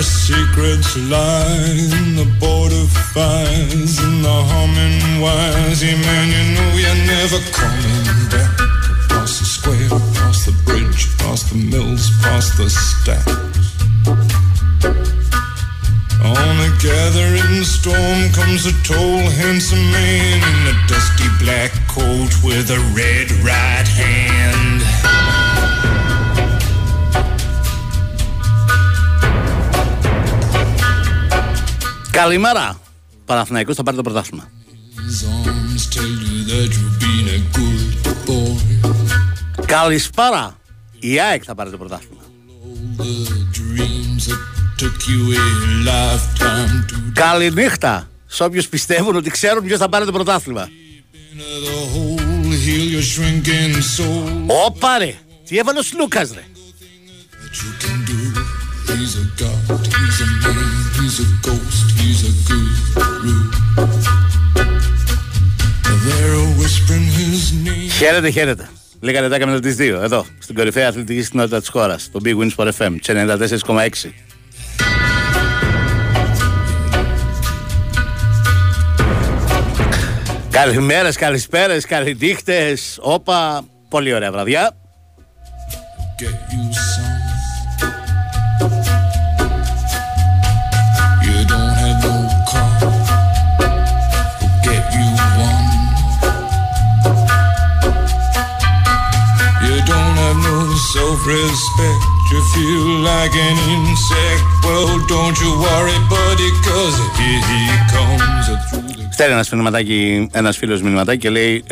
our secrets lies in the border fires and the humming wires. Yeah, man, you know you're never coming back. Across the square, across the bridge, past the mills, past the stacks. On a gathering storm comes a tall, handsome man in a dusty black coat with a red right hand. Καλημέρα! Παναθηναϊκός θα πάρει το πρωτάθλημα. Καλησπέρα! Η ΑΕΚ θα πάρει το πρωτάθλημα. Καληνύχτα σε όποιους πιστεύουν ότι ξέρουν ποιος θα πάρει το πρωτάθλημα. Ωπα ρε, τι έβαλε ο Σλούκας ρε. Χαίρετε, χαίρετε. Λίγα λεπτά μετά τις 2, εδώ, στην κορυφαία αθλητική κοινότητα της χώρας, το Big Wins Sport FM, 94,6. Καλημέρες, καλησπέρες, καληνύχτες. Όπα, πολύ ωραία βραδιά. Self-respect, you feel like an insect. Well, don't you worry, buddy, 'cause here he comes through the... Στέλνει ένας φίλος μηνυματάκι και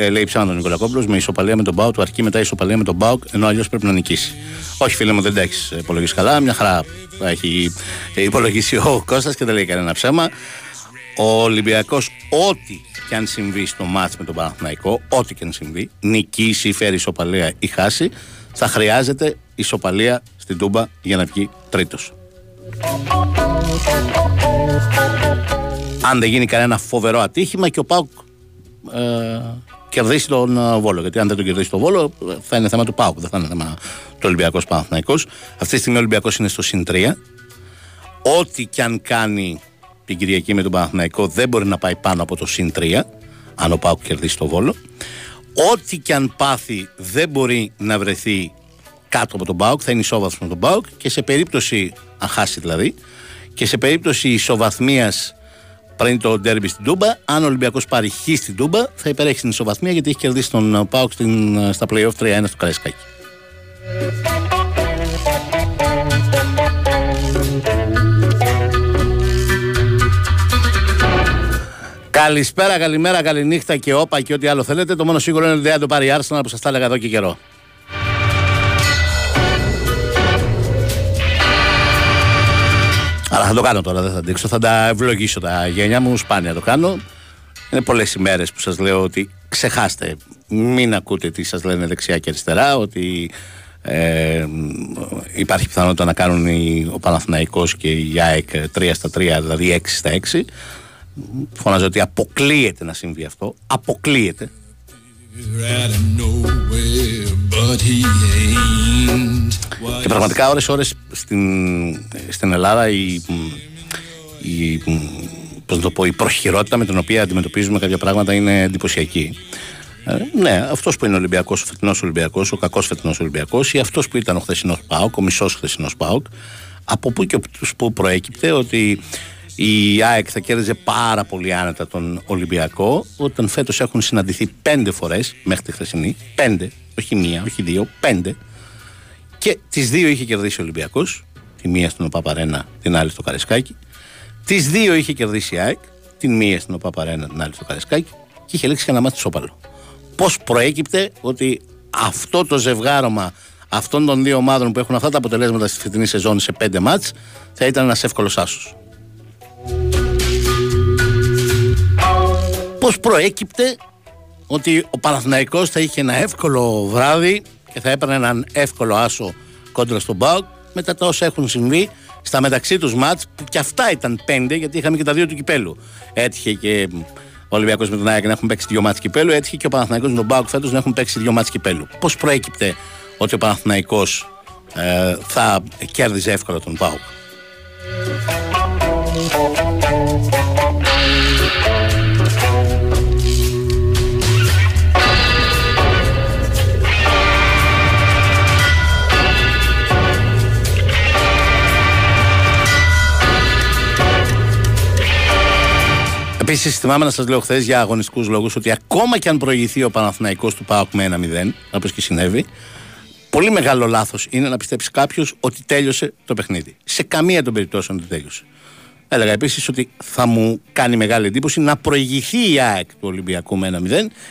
λέει ψάχνω τον Νικολακόπουλος με ισοπαλία με τον Μπάουκ, του αρχή μετά ισοπαλία με τον Μπάουκ, ενώ αλλιώς πρέπει να νικήσει. Όχι φίλε μου, δεν τα έχεις υπολογίσει καλά, μια χαρά έχει υπολογίσει ο Κώστας και δεν λέει κανένα ψέμα. Ο Ολυμπιακός, ό,τι και αν συμβεί στο μάτς με τον Παναθηναϊκό, ό,τι και αν συμβεί, νικήσει, φέρει ισοπαλία ή χάσει, θα χρειάζεται ισοπαλία στην Τούμπα για να βγει τρίτος. Αν δεν γίνει κανένα φοβερό ατύχημα και ο ΠΑΟΚ κερδίσει τον Βόλο. Γιατί αν δεν τον κερδίσει τον Βόλο, θα είναι θέμα του ΠΑΟΚ, δεν θα είναι θέμα του Ολυμπιακός Παναθηναϊκός. Αυτή τη στιγμή ο Ολυμπιακός είναι στο συν 3. Ό,τι και αν κάνει την Κυριακή με τον Παναθηναϊκό, δεν μπορεί να πάει πάνω από το συν 3, αν ο ΠΑΟΚ κερδίσει τον Βόλο. Ό,τι και αν πάθει δεν μπορεί να βρεθεί κάτω από τον ΠΑΟΚ, θα είναι ισόβαθμος με τον ΠΑΟΚ και σε περίπτωση, αν χάσει δηλαδή, και σε περίπτωση ισοβαθμίας πριν το ντέρμπι στην Τούμπα, αν ο Ολυμπιακός πάρει χ στην Τούμπα, θα υπερέχει στην ισοβαθμία γιατί έχει κερδίσει τον ΠΑΟΚ στα play-off 3-1 στο Καραϊσκάκι. Καλησπέρα, καλημέρα, καληνύχτα και όπα και ό,τι άλλο θέλετε. Το μόνο σίγουρο είναι ότι δεν το πάρει η Arsenal που σας τα έλεγα εδώ και καιρό. Αλλά θα το κάνω τώρα, δεν θα αντέξω. Θα τα ευλογήσω τα γένια μου, σπάνια το κάνω. Είναι πολλές ημέρες που σας λέω ότι ξεχάστε. Μην ακούτε τι σας λένε δεξιά και αριστερά, ότι υπάρχει πιθανότητα να κάνουν ο Παναθηναϊκός και η ΑΕΚ 3-3, δηλαδή 6-6. Φωνάζω ότι αποκλείεται να συμβεί αυτό. Αποκλείεται. Και πραγματικά ώρες στην Ελλάδα η προχειρότητα με την οποία αντιμετωπίζουμε κάποια πράγματα είναι εντυπωσιακή. Ναι, αυτός που είναι Ολυμπιακός, ο φετινός Ολυμπιακός, ο κακός φετινός Ολυμπιακός ή αυτός που ήταν ο χθεσινός ΠΑΟΚ, ο μισός χθεσινός ΠΑΟΚ, από πού και πού προέκυπτε ότι η ΑΕΚ θα κέρδιζε πάρα πολύ άνετα τον Ολυμπιακό, όταν φέτος έχουν συναντηθεί 5 φορές μέχρι τη χθεσινή. 5, όχι 1, όχι 2, 5. Και τις 2 είχε κερδίσει ο Ολυμπιακός. Τη μία στην ΟΠΑΠ Αρένα, την άλλη στο Καραϊσκάκι. Τις 2 είχε κερδίσει η ΑΕΚ. Την μία στην ΟΠΑΠ Αρένα, την άλλη στο Καραϊσκάκι. Και είχε λήξει ένα μάτι σόπαλο. Πώς προέκυπτε ότι αυτό το ζευγάρωμα αυτών των δύο ομάδων που έχουν αυτά τα αποτελέσματα στη φετινή σεζόν σε 5 μάτς θα ήταν ένας εύκολος άσος? Πώς προέκυπτε ότι ο Παναθηναϊκός θα είχε ένα εύκολο βράδυ και θα έπαιρνε έναν εύκολο άσο κόντρα στον ΠΑΟΚ μετά τα όσα έχουν συμβεί στα μεταξύ τους μάτς, που και αυτά ήταν 5, γιατί είχαμε και τα 2 του κυπέλου. Έτυχε και ο Ολυμπιακός με τον ΑΕΚ να έχουν παίξει 2 μάτς κυπέλου, έτυχε και ο Παναθηναϊκός με τον ΠΑΟΚ φέτος να έχουν παίξει 2 μάτς κυπέλου. Πώς προέκυπτε ότι ο Παναθηναϊκός θα κέρδιζε εύκολα τον ΠΑΟΚ? Επίσης, θυμάμαι να σας λέω χθες για αγωνιστικούς λόγους ότι ακόμα και αν προηγηθεί ο Παναθηναϊκός του ΠΑΟΚ με 1-0, όπως και συνέβη, πολύ μεγάλο λάθος είναι να πιστέψει κάποιος ότι τέλειωσε το παιχνίδι. Σε καμία των περιπτώσεων δεν τέλειωσε. Έλεγα επίσης ότι θα μου κάνει μεγάλη εντύπωση να προηγηθεί η ΑΕΚ του Ολυμπιακού με 1-0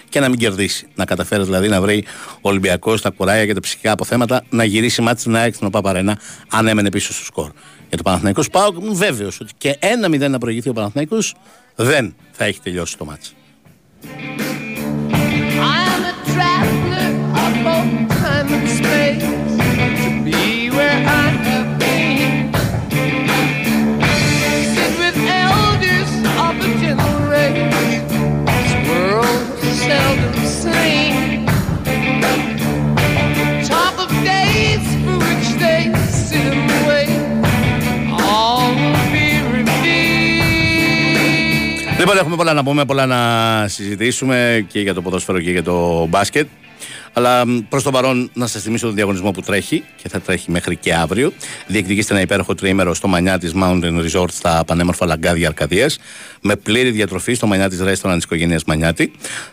και να μην κερδίσει. Να καταφέρει δηλαδή να βρει ο Ολυμπιακός τα κουράγια και τα ψυχικά αποθέματα να γυρίσει μάτι στην ΑΕΚ στην ΟΠΑΠΑΡΕΝΑ αν έμενε πίσω στο σκορ. Για το Παναθηναϊκό ΠΑΟΚ είμαι βέβαιος ότι και 1-0 να προηγηθεί ο Παναθηναϊκός δεν θα έχει τελειώσει το μάτς. Λοιπόν, έχουμε πολλά να πούμε, πολλά να συζητήσουμε και για το ποδόσφαιρο και για το μπάσκετ. Αλλά προς το παρόν να σας θυμίσω τον διαγωνισμό που τρέχει και θα τρέχει μέχρι και αύριο. Διεκδικήστε ένα υπέροχο τριήμερο στο Maniatis Mountain Resort στα πανέμορφα λαγκάδια Αρκαδίας με πλήρη διατροφή στο Maniatis Restaurant της οικογένειας Μανιάτη.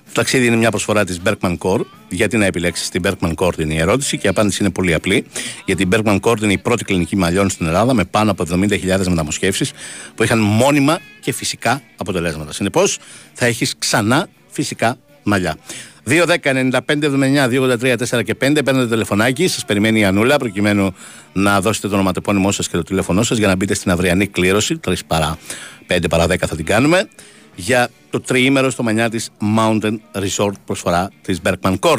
Το ταξίδι είναι μια προσφορά της Bergman Corp. Γιατί να επιλέξεις την Bergman Corp είναι η ερώτηση και η απάντηση είναι πολύ απλή. Γιατί η Bergman Corp είναι η πρώτη κλινική μαλλιών στην Ελλάδα με πάνω από 70.000 μεταμοσχεύσεις που είχαν μόνιμα και φυσικά αποτελέσματα. Συνεπώς θα έχεις ξανά φυσικά μαλλιά. 2-10-95-79-283-4 και 5. Παίρνετε τηλεφωνάκι, σας περιμένει η Ανούλα προκειμένου να δώσετε το ονοματεπώνυμό σας και το τηλέφωνό σας για να μπείτε στην αυριανή κλήρωση. 3 παρά 5 παρά 10 θα την κάνουμε για το τριήμερο στο Maniatis Mountain Resort, προσφορά της Bergman Corp.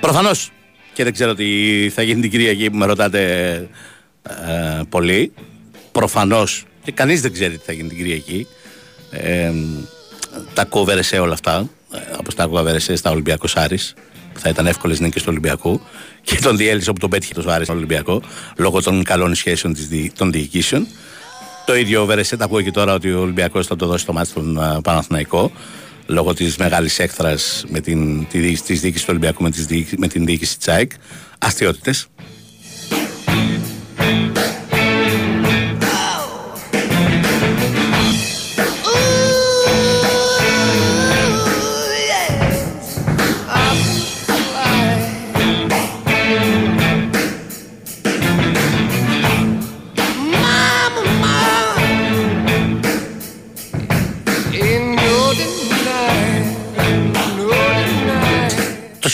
Προφανώς και δεν ξέρω τι θα γίνει την Κυριακή που με ρωτάτε πολύ. Προφανώς και κανείς δεν ξέρει τι θα γίνει την Κυριακή. Τα κόβερεσέ όλα αυτά, όπως τα κόβερεσέ στα Ολυμπιακός Άρης, που θα ήταν εύκολες νίκες του Ολυμπιακού, και τον διέλυσε όπου τον πέτυχε το Άρης στον Ολυμπιακό, λόγω των καλών σχέσεων των διοικήσεων. Το ίδιο βερεσέ τα ακούω και τώρα ότι ο Ολυμπιακός θα το δώσει το μάτς στον Παναθηναϊκό, λόγω της μεγάλης έκθρας με της διοίκησης του Ολυμπιακού με την διοίκηση της ΑΕΚ. Αστιότητες.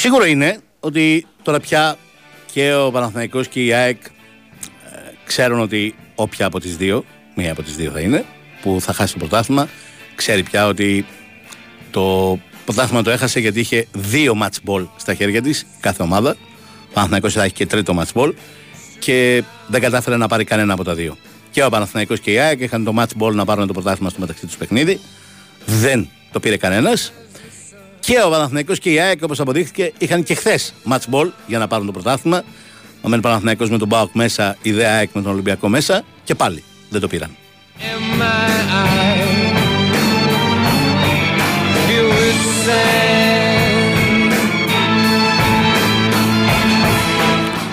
Σίγουρο είναι ότι τώρα πια και ο Παναθηναϊκός και η ΑΕΚ ξέρουν ότι όποια από τις δύο, μία από τις δύο θα είναι, που θα χάσει το πρωτάθλημα, ξέρει πια ότι το πρωτάθλημα το έχασε γιατί είχε δύο match ball στα χέρια της, κάθε ομάδα. Ο Παναθηναϊκός θα έχει και τρίτο match ball και δεν κατάφερε να πάρει κανένα από τα δύο. Και ο Παναθηναϊκός και η ΑΕΚ είχαν το match ball να πάρουν το πρωτάθλημα στο μεταξύ τους παιχνίδι. Δεν το πήρε κανένας. Και ο Παναθηναϊκός και η ΑΕΚ, όπως αποδείχθηκε, είχαν και χθες match ball για να πάρουν το πρωτάθλημα. Ο μεν Παναθηναϊκός με τον ΠΑΟΚ μέσα, η δε ΑΕΚ με τον Ολυμπιακό μέσα, και πάλι δεν το πήραν.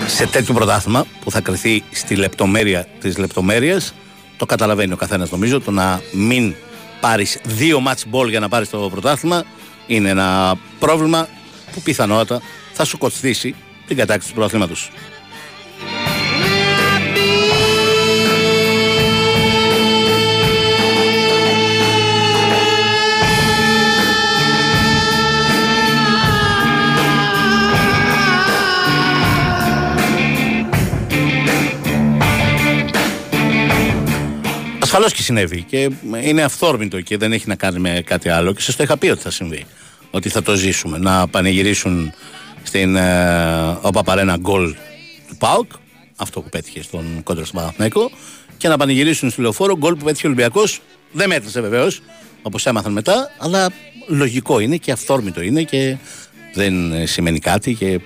Σε τέτοιο πρωτάθλημα που θα κριθεί στη λεπτομέρεια της λεπτομέρειας, το καταλαβαίνει ο καθένας νομίζω, το να μην πάρεις δύο match ball για να πάρεις το πρωτάθλημα είναι ένα πρόβλημα που πιθανότατα θα σου κοστίσει την κατάκτηση του πρωταθλήματος. ασφαλώς και συνέβη και είναι αυθόρμητο και δεν έχει να κάνει με κάτι άλλο και σας το είχα πει ότι θα συμβεί, ότι θα το ζήσουμε, να πανηγυρίσουν στην Παπαρένα γκολ του ΠΑΟΚ, αυτό που πέτυχε στον κόντρα στον Παναθηναϊκό, και να πανηγυρίσουν στη Λεωφόρο γκολ που πέτυχε ο Ολυμπιακός. Δεν μέτρησε βεβαίως, όπως έμαθαν μετά, αλλά λογικό είναι και αυθόρμητο είναι και δεν σημαίνει κάτι και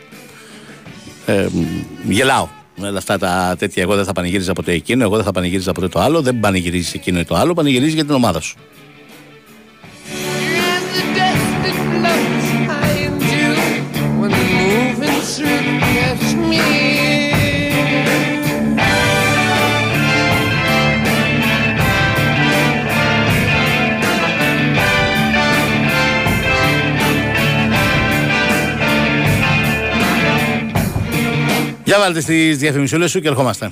γελάω. Όλα αυτά τα τέτοια, εγώ δεν θα πανηγύριζα ποτέ εκείνο, εγώ δεν θα πανηγύριζα ποτέ το άλλο. Δεν πανηγυρίζεις εκείνο ή το άλλο, πανηγυρίζεις για την ομάδα σου. Για βάλτε στις διαφημισούλες σου και ερχόμαστε.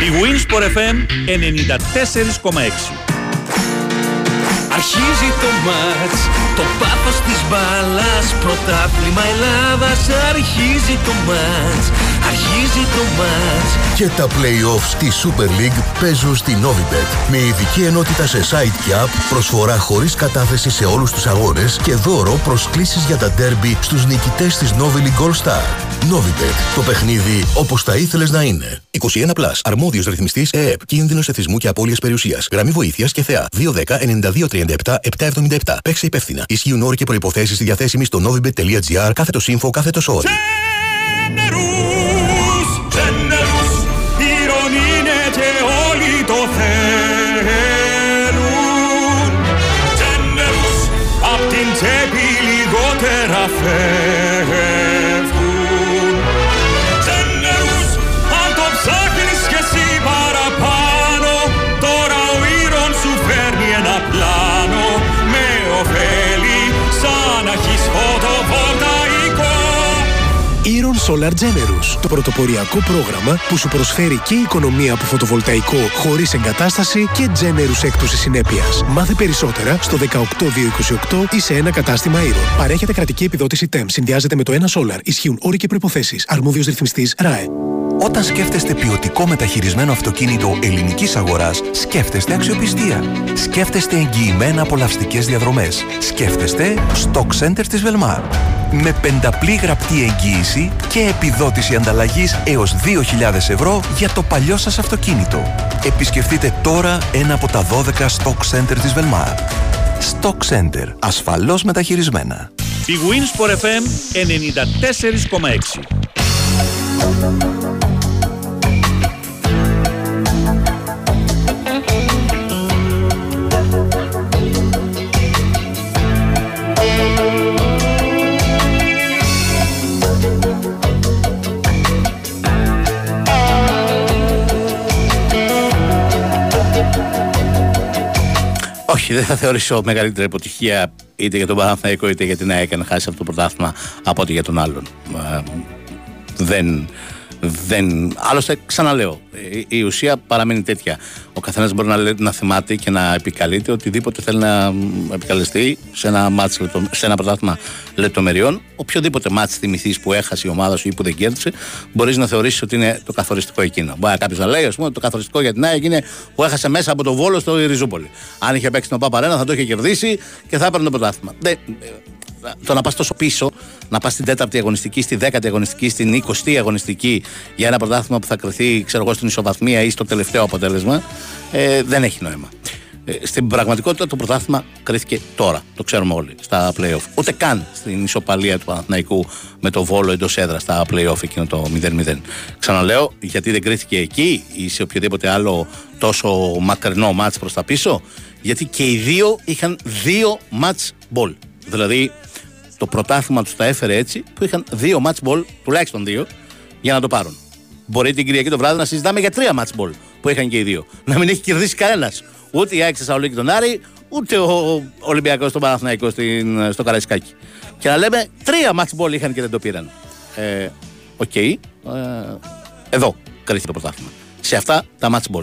Big Wins Sport FM 94,6. Αρχίζει το μάτς, το πάθος της μπάλας, πρωτάθλημα Ελλάδας. Αρχίζει το μάτς, αρχίζει το μάτς. Και τα play-offs στη Super League παίζουν στη Novibet. Με ειδική ενότητα σε site και app, προσφορά χωρίς κατάθεση σε όλους τους αγώνες και δώρο προσκλήσεις για τα derby στους νικητές της Novi League All Star. Novibet, το παιχνίδι όπως θα ήθελες να είναι. 21+, αρμόδιος ρυθμιστής ΕΕΠ, κίνδυνος εθισμού και απώλειας περιουσίας. Γραμμή βοήθειας και θεά 210-9237-777. Παίξε υπεύθυνα. Ισχύουν όροι και προϋποθέσεις διαθέσιμοι στο novibet.gr /info/όροι. Solar generous, το πρωτοποριακό πρόγραμμα που σου προσφέρει και η οικονομία από φωτοβολταϊκό χωρίς εγκατάσταση και generous έκπτωση συνέπειας. Μάθε περισσότερα στο 18228 ή σε ένα κατάστημα Ήρων. Παρέχεται κρατική επιδότηση TEM. Συνδυάζεται με το 1 Solar. Ισχύουν όροι και προϋποθέσεις. Αρμόδιος ρυθμιστής ΡΑΕ. Όταν σκέφτεστε ποιοτικό μεταχειρισμένο αυτοκίνητο ελληνικής αγοράς, σκέφτεστε αξιοπιστία. Σκέφτεστε εγγυημένα απολαυστικές διαδρομές. Σκέφτεστε Stock Center της Βελμάρ. Με πενταπλή γραπτή εγγύηση και επιδότηση ανταλλαγής έως 2.000 ευρώ για το παλιό σας αυτοκίνητο. Επισκεφτείτε τώρα ένα από τα 12 Stock Center της Βελμάρ. Stock Center. Ασφαλώς μεταχειρισμένα. Η Wins Sport FM 94,6. Όχι, δεν θα θεωρήσω μεγαλύτερη αποτυχία είτε για τον Παναθηναϊκό είτε για την ΑΕΚ να χάσει αυτό το πρωτάθλημα από ότι για τον άλλον. Άλλωστε, ξαναλέω, η ουσία παραμένει τέτοια. Ο καθένας μπορεί να θυμάται και να επικαλείται οτιδήποτε θέλει να επικαλεστεί σε ένα πρωτάθλημα λεπτομεριών. Οποιοδήποτε μάτς θυμηθείς που έχασε η ομάδα σου ή που δεν κέρδισε, μπορείς να θεωρήσεις ότι είναι το καθοριστικό εκείνο. Μπορεί κάποιος να λέει, ας πούμε, το καθοριστικό για την ΑΕΚ είναι που έχασε μέσα από το Βόλο στο Ριζούπολη. Αν είχε παίξει τον Παπαρένα θα το είχε κερδίσει και θα έπαιρνε το πρωτάθλημα. Το να πας τόσο πίσω, να πας στην 4η αγωνιστική, στη 10η αγωνιστική, στην 20η αγωνιστική για ένα πρωτάθλημα που θα κριθεί, ξέρω εγώ, στην ισοβαθμία ή στο τελευταίο αποτέλεσμα, δεν έχει νόημα. Στην πραγματικότητα το πρωτάθλημα κρίθηκε τώρα, το ξέρουμε όλοι, στα play-off. Ούτε καν στην ισοπαλία του Παναθηναϊκού με το Βόλο εντός έδρας στα play-off εκείνο το 0-0. Ξαναλέω, γιατί δεν κρίθηκε εκεί ή σε οποιοδήποτε άλλο τόσο μακρινό μάτς προς τα πίσω, γιατί και οι δύο είχαν δύο match ball. Δηλαδή, το πρωτάθλημα τους τα έφερε έτσι που είχαν δύο match ball, τουλάχιστον δύο, για να το πάρουν. Μπορεί την Κυριακή το βράδυ να συζητάμε για τρία match ball που είχαν και οι δύο. Να μην έχει κερδίσει κανένας. Ούτε η ΑΕΚ Θεσσαλονίκη τον Άρη, ούτε ο Ολυμπιακός τον Παναθηναϊκό στο Καραϊσκάκι. Και να λέμε τρία match ball είχαν και δεν το πήραν. Εδώ κρίθηκε το πρωτάθλημα. Σε αυτά τα match ball.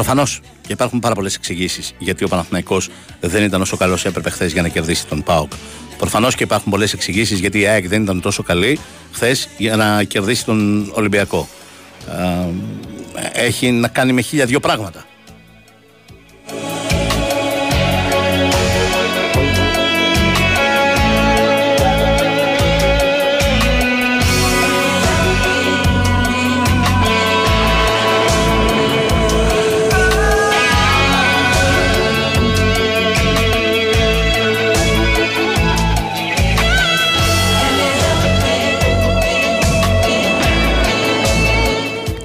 Προφανώς και υπάρχουν πάρα πολλές εξηγήσεις γιατί ο Παναθηναϊκός δεν ήταν όσο καλός έπρεπε χθες για να κερδίσει τον ΠΑΟΚ. Προφανώς και υπάρχουν πολλές εξηγήσεις γιατί η ΑΕΚ δεν ήταν τόσο καλή χθες για να κερδίσει τον Ολυμπιακό. Έχει να κάνει με χίλια δυο πράγματα.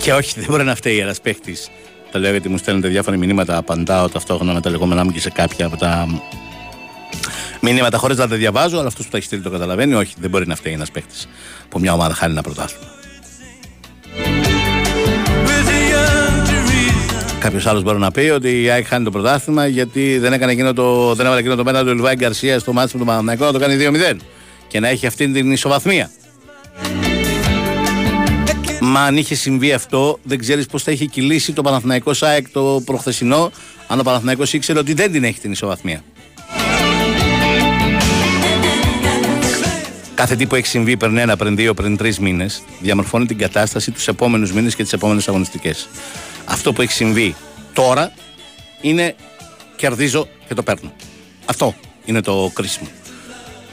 Και όχι, δεν μπορεί να φταίει ένας παίχτης. Το λέω γιατί μου στέλνετε διάφορα μηνύματα. Απαντάω ταυτόχρονα με τα λεγόμενά μου και σε κάποια από τα μηνύματα χωρίς να τα διαβάζω. Αλλά αυτός που τα έχει στείλει το καταλαβαίνει. Όχι, δεν μπορεί να φταίει ένας παίχτης που μια ομάδα χάνει ένα πρωτάθλημα. Κάποιος άλλος μπορεί να πει ότι η ΑΕΚ χάνει το πρωτάθλημα γιατί δεν έβαλε εκείνο το πέναλτι του Λιβάη Γκαρσία στο μάτσο του Παναθηναϊκού να το κάνει 2-0 και να έχει αυτή την ισοβαθμία. Μα αν είχε συμβεί αυτό, δεν ξέρεις πώς θα είχε κυλήσει το Παναθηναϊκός ΑΕΚ το προχθεσινό, αν ο Παναθηναϊκός ήξερε ότι δεν την έχει την ισοβαθμία. Κάθε τι που έχει συμβεί πριν ένα, πριν δύο, πριν τρεις μήνες, διαμορφώνει την κατάσταση τους επόμενους μήνες και τις επόμενες αγωνιστικές. Αυτό που έχει συμβεί τώρα είναι κερδίζω και το παίρνω. Αυτό είναι το κρίσιμο.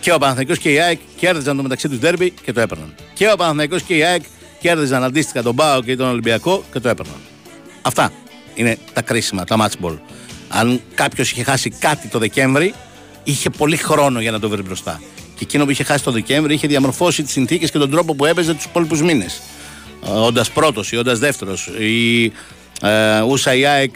Και ο Παναθηναϊκός και η ΑΕΚ κέρδιζαν το μεταξύ τους ντέρμπι και το έπαιρναν. Και ο Παναθηναϊκός και η ΑΕΚ κέρδιζαν αντίστοιχα τον ΠΑΟΚ και τον Ολυμπιακό και το έπαιρναν. Αυτά είναι τα κρίσιμα, τα match ball. Αν κάποιος είχε χάσει κάτι το Δεκέμβρη, είχε πολύ χρόνο για να το βρει μπροστά. Και εκείνο που είχε χάσει το Δεκέμβρη είχε διαμορφώσει τις συνθήκες και τον τρόπο που έπαιζε τους υπόλοιπους μήνες. Όντας πρώτος ή όντας δεύτερος, ή ούσα η ΑΕΚ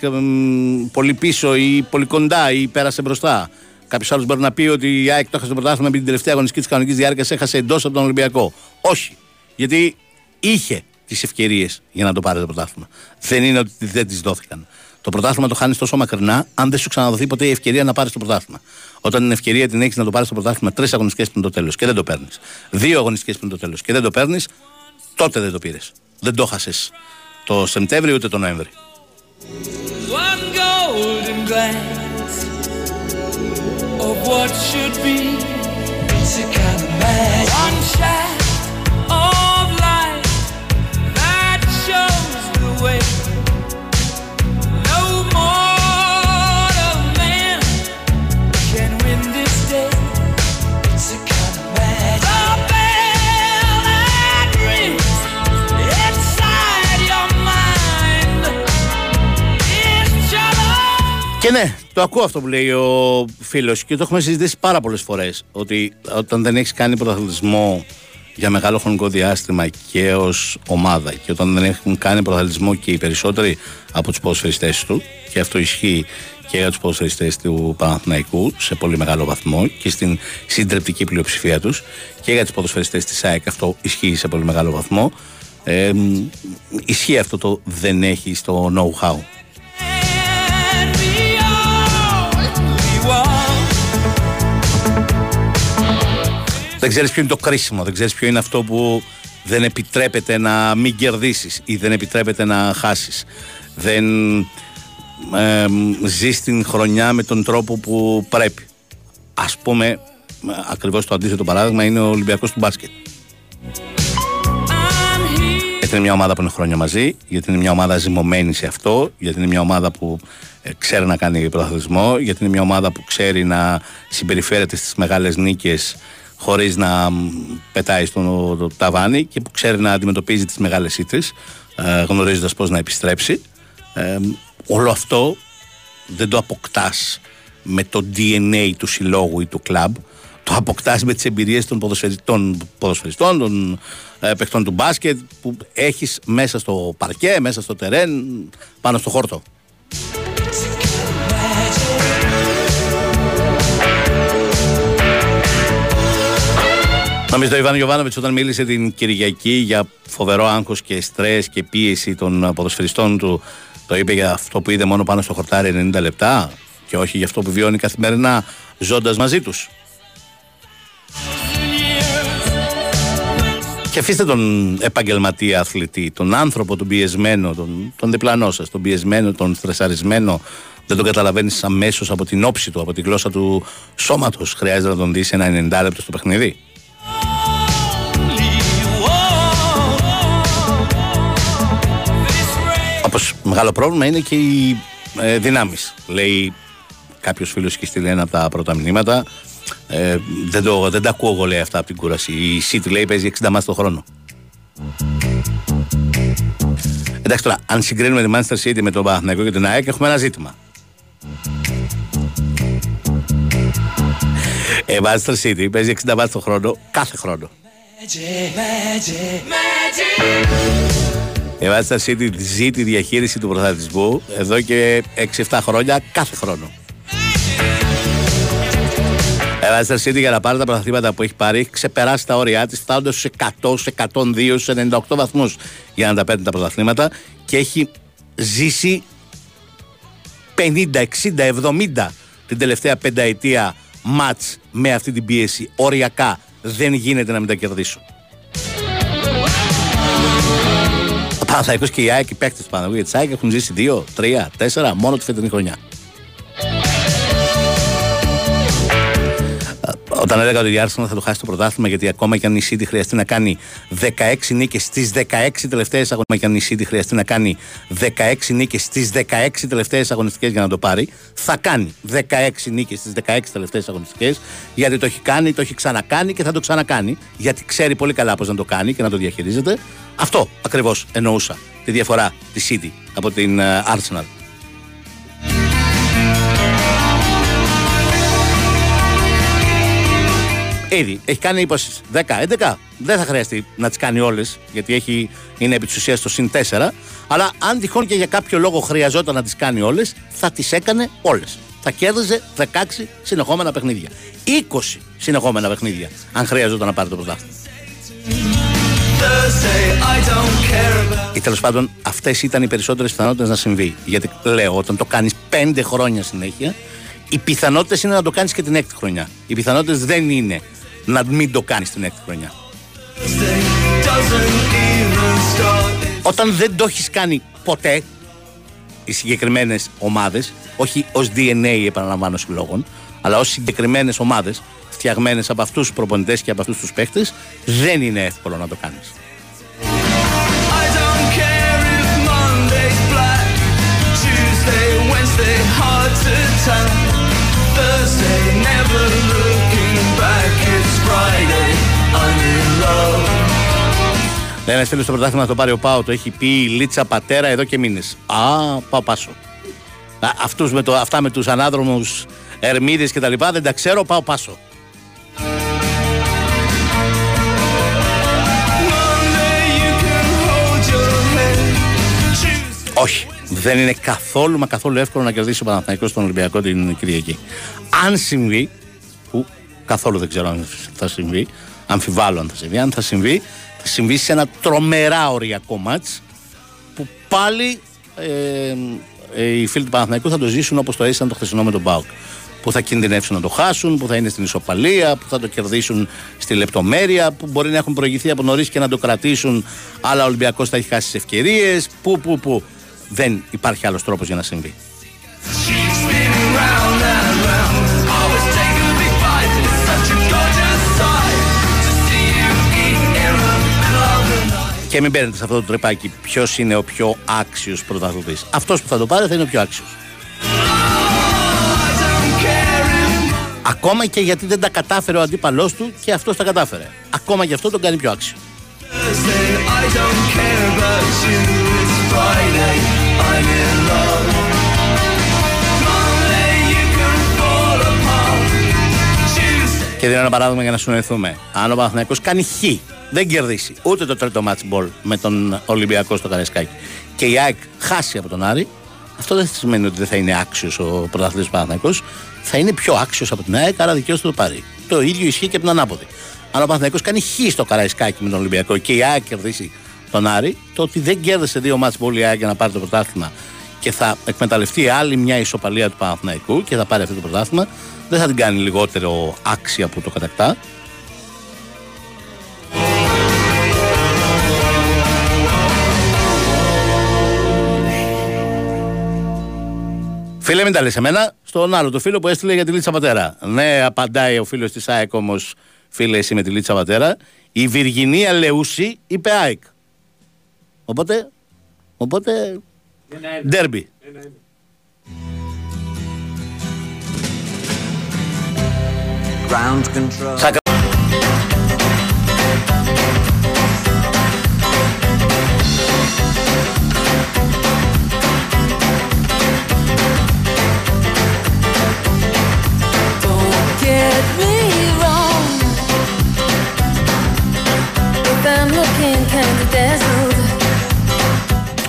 πολύ πίσω ή πολύ κοντά ή πέρασε μπροστά. Κάποιος άλλος μπορεί να πει ότι η ΑΕΚ το έχασε το πρωτάθλημα με την τελευταία αγωνιστική της κανονικής διάρκειας, έχασε εντός από τον Ολυμπιακό. Όχι. Γιατί είχε τις ευκαιρίες για να το πάρει το πρωτάθλημα. Δεν είναι ότι δεν τις δόθηκαν. Το πρωτάθλημα το χάνεις τόσο μακρινά, αν δεν σου ξαναδοθεί ποτέ η ευκαιρία να πάρεις το πρωτάθλημα. Όταν την ευκαιρία την έχεις να το πάρεις το πρωτάθλημα 3 αγωνιστικές πριν το τέλος και δεν το παίρνεις, 2 αγωνιστικές πριν το τέλος και δεν το παίρνεις, τότε δεν το πήρες. Δεν το χάσες το Σεπτέμβριο ούτε το Νοέμβρη. Και ναι, το ακούω αυτό που λέει ο φίλος και το έχουμε συζητήσει πάρα πολλές φορές. Ότι όταν δεν έχεις κάνει πρωταθλητισμό για μεγάλο χρονικό διάστημα και ως ομάδα, και όταν δεν έχουν κάνει πρωταθλητισμό και οι περισσότεροι από τους ποδοσφαιριστές του, και αυτό ισχύει και για τους ποδοσφαιριστές του Παναθηναϊκού σε πολύ μεγάλο βαθμό και στην συντριπτική πλειοψηφία τους, και για τους ποδοσφαιριστές της ΑΕΚ αυτό ισχύει σε πολύ μεγάλο βαθμό. Ισχύει αυτό το δεν έχει το know-how. Δεν ξέρεις ποιο είναι το κρίσιμο, δεν ξέρεις ποιο είναι αυτό που δεν επιτρέπεται να μην κερδίσεις ή δεν επιτρέπεται να χάσεις. Δεν ζεις την χρονιά με τον τρόπο που πρέπει. Ας πούμε, ακριβώς το αντίθετο παράδειγμα είναι ο Ολυμπιακός του μπάσκετ. Γιατί είναι μια ομάδα που είναι χρόνια μαζί, γιατί είναι μια ομάδα ζυμωμένη σε αυτό, γιατί είναι μια ομάδα που ξέρει να κάνει πρωταθλητισμό, γιατί είναι μια ομάδα που ξέρει να συμπεριφέρεται στις μεγάλες νίκες χωρίς να πετάει στο ταβάνι και που ξέρει να αντιμετωπίζει τις μεγάλες ήττες, γνωρίζοντας πώς να επιστρέψει. Όλο αυτό δεν το αποκτάς με το DNA του συλλόγου ή του κλαμπ. Το αποκτάς με τις εμπειρίες των ποδοσφαιριστών, των παιχτών του μπάσκετ που έχεις μέσα στο παρκέ, μέσα στο τερέν, πάνω στο χόρτο. Νομίζω το Ιβάν Γιοβάνοβιτς όταν μίλησε την Κυριακή για φοβερό άγχος και στρες και πίεση των ποδοσφαιριστών του, το είπε για αυτό που είδε μόνο πάνω στο χορτάρι 90 λεπτά και όχι για αυτό που βιώνει καθημερινά ζώντας μαζί τους. Και αφήστε τον επαγγελματία αθλητή, τον άνθρωπο, τον πιεσμένο, τον διπλανό σας, τον πιεσμένο, τον στρεσαρισμένο. Δεν τον καταλαβαίνεις αμέσως από την όψη του, από τη γλώσσα του σώματος. Χρειάζεται να τον δεις ένα 90 λεπτό στο παιχνίδι. Όπως μεγάλο πρόβλημα είναι και οι δυνάμεις. Λέει κάποιος φίλος και στείλει ένα από τα πρώτα μηνύματα. Δεν τα ακούω εγώ, λέει, αυτά από την κούραση. Η City, λέει, παίζει 60 μάτς το χρόνο. Εντάξει, τώρα, αν συγκρίνουμε τη Manchester City με τον Παναθηναϊκό και την ΑΕΚ, έχουμε ένα ζήτημα. Η Manchester City παίζει 60 μάτς το χρόνο, κάθε χρόνο. Η Manchester City ζει τη διαχείριση του πρωταθλητισμού εδώ και 6-7 χρόνια, κάθε χρόνο. Η Manchester City, για να πάρει τα πρωταθλήματα που έχει πάρει, έχει ξεπεράσει τα όρια της, φτάνοντας στους 100, στους 102, στους 98 βαθμούς για να τα παίρνει τα πρωταθλήματα, και έχει ζήσει 50, 60, 70 την τελευταία πενταετία μάτς με αυτή την πίεση. Οριακά δεν γίνεται να μην τα κερδίσω. Ο Παναθαϊκός και η ΑΕΚ, οι παίκτες του Παναθαϊκού και της ΑΕΚ, έχουν ζήσει 2, 3, 4 μόνο τη φετινή χρονιά. Όταν έλεγα ότι η Arsenal θα το χάσει το πρωτάθλημα, γιατί ακόμα και αν η City χρειαστεί να κάνει 16 νίκες στις 16 τελευταίες αγωνιστικές για να το πάρει, θα κάνει 16 νίκες στις 16 τελευταίες αγωνιστικές, γιατί το έχει κάνει, το έχει ξανακάνει και θα το ξανακάνει, γιατί ξέρει πολύ καλά πώς να το κάνει και να το διαχειρίζεται. Αυτό ακριβώς εννοούσα, τη διαφορά της City από την Arsenal. Ήδη έχει κάνει υποσχέσεις 10, 11. Δεν θα χρειαστεί να τις κάνει όλες, γιατί είναι επί της ουσίας στο συν 4. Αλλά αν τυχόν και για κάποιο λόγο χρειαζόταν να τις κάνει όλες, θα τις έκανε όλες. Θα κέρδιζε 16 συνεχόμενα παιχνίδια. 20 συνεχόμενα παιχνίδια, αν χρειαζόταν να πάρει το πρωτάθλημα. Ή τέλος πάντων, αυτές ήταν οι περισσότερες πιθανότητες να συμβεί. Γιατί λέω, όταν το κάνεις 5 χρόνια συνέχεια, οι πιθανότητες είναι να το κάνεις και την έκτη χρονιά. Οι πιθανότητες δεν είναι να μην το κάνεις την έκτη χρονιά. Όταν δεν το έχεις κάνει ποτέ, οι συγκεκριμένες ομάδες, όχι ως DNA επαναλαμβάνω συλλόγων, αλλά ως συγκεκριμένες ομάδες φτιαγμένες από αυτούς τους προπονητές και από αυτούς τους παίχτες, δεν είναι εύκολο να το κάνεις. Ένα φίλο στο πρωτάθλημα να το πάρει ο Πάο, το έχει πει η Λίτσα Πατέρα εδώ και μήνες. Α, πάω Πάσο. Αυτά με τους ανάδρομους Ερμίδες και τα λοιπά δεν τα ξέρω, πάω Πάσο. Όχι, δεν είναι καθόλου μα καθόλου εύκολο να κερδίσει ο Παναθηναϊκός στον Ολυμπιακό την Κυριακή. Αν συμβεί, που καθόλου δεν ξέρω αν θα συμβεί, αμφιβάλλω αν θα συμβεί, θα συμβεί σε ένα τρομερά οριακό μάτς που πάλι οι φίλοι του Παναθηναϊκού θα το ζήσουν όπως το έζησαν το χθεσινό με τον ΠΑΟΚ. Που θα κινδυνεύσουν να το χάσουν, που θα είναι στην ισοπαλία, που θα το κερδίσουν στη λεπτομέρεια, που μπορεί να έχουν προηγηθεί από νωρίς και να το κρατήσουν, αλλά ο Ολυμπιακός θα έχει χάσει τις ευκαιρίες. Που. Δεν υπάρχει άλλος τρόπος για να συμβεί. Και μην παίρνετε σε αυτό το τρεπάκι ποιος είναι ο πιο άξιος πρωταθλητής. Αυτός που θα το πάρει θα είναι ο πιο άξιος. Ακόμα και γιατί δεν τα κατάφερε ο αντίπαλός του και αυτός τα κατάφερε. Ακόμα και αυτό τον κάνει πιο άξιο. Και δίνω ένα παράδειγμα για να συνοηθούμε. Αν ο Παναθηναϊκός κάνει χ, δεν κερδίσει ούτε το τρίτο match ball με τον Ολυμπιακό στο Καραϊσκάκι, και η ΑΕΚ χάσει από τον Άρη, αυτό δεν σημαίνει ότι δεν θα είναι άξιος ο πρωταθλητής Παναθηναϊκός. Θα είναι πιο άξιος από την ΑΕΚ, άρα δικαίως θα το πάρει. Το ίδιο ισχύει και από την ανάποδη. Αν ο Παναθηναϊκός κάνει χ στο Καραϊσκάκι με τον Ολυμπιακό και η ΑΕΚ κερδίσει τον Άρη, το ότι δεν κέρδισε δύο μάτς πολύ η ΑΕΚ για να πάρει το πρωτάθλημα και θα εκμεταλλευτεί άλλη μια ισοπαλία του Παναθηναϊκού και θα πάρει αυτό το πρωτάθλημα, δεν θα την κάνει λιγότερο άξια που το κατακτά. Φίλε, μην τα λες εμένα, στον άλλο το φίλο που έστειλε για τη Λίτσα Πατέρα. Ναι, απαντάει ο φίλος της ΑΕΚ όμως, φίλε, εσύ με τη Λίτσα Πατέρα. Η Βιργινία Λεούση είπε ΑΕΚ. Οπότε. Ντέρμπι.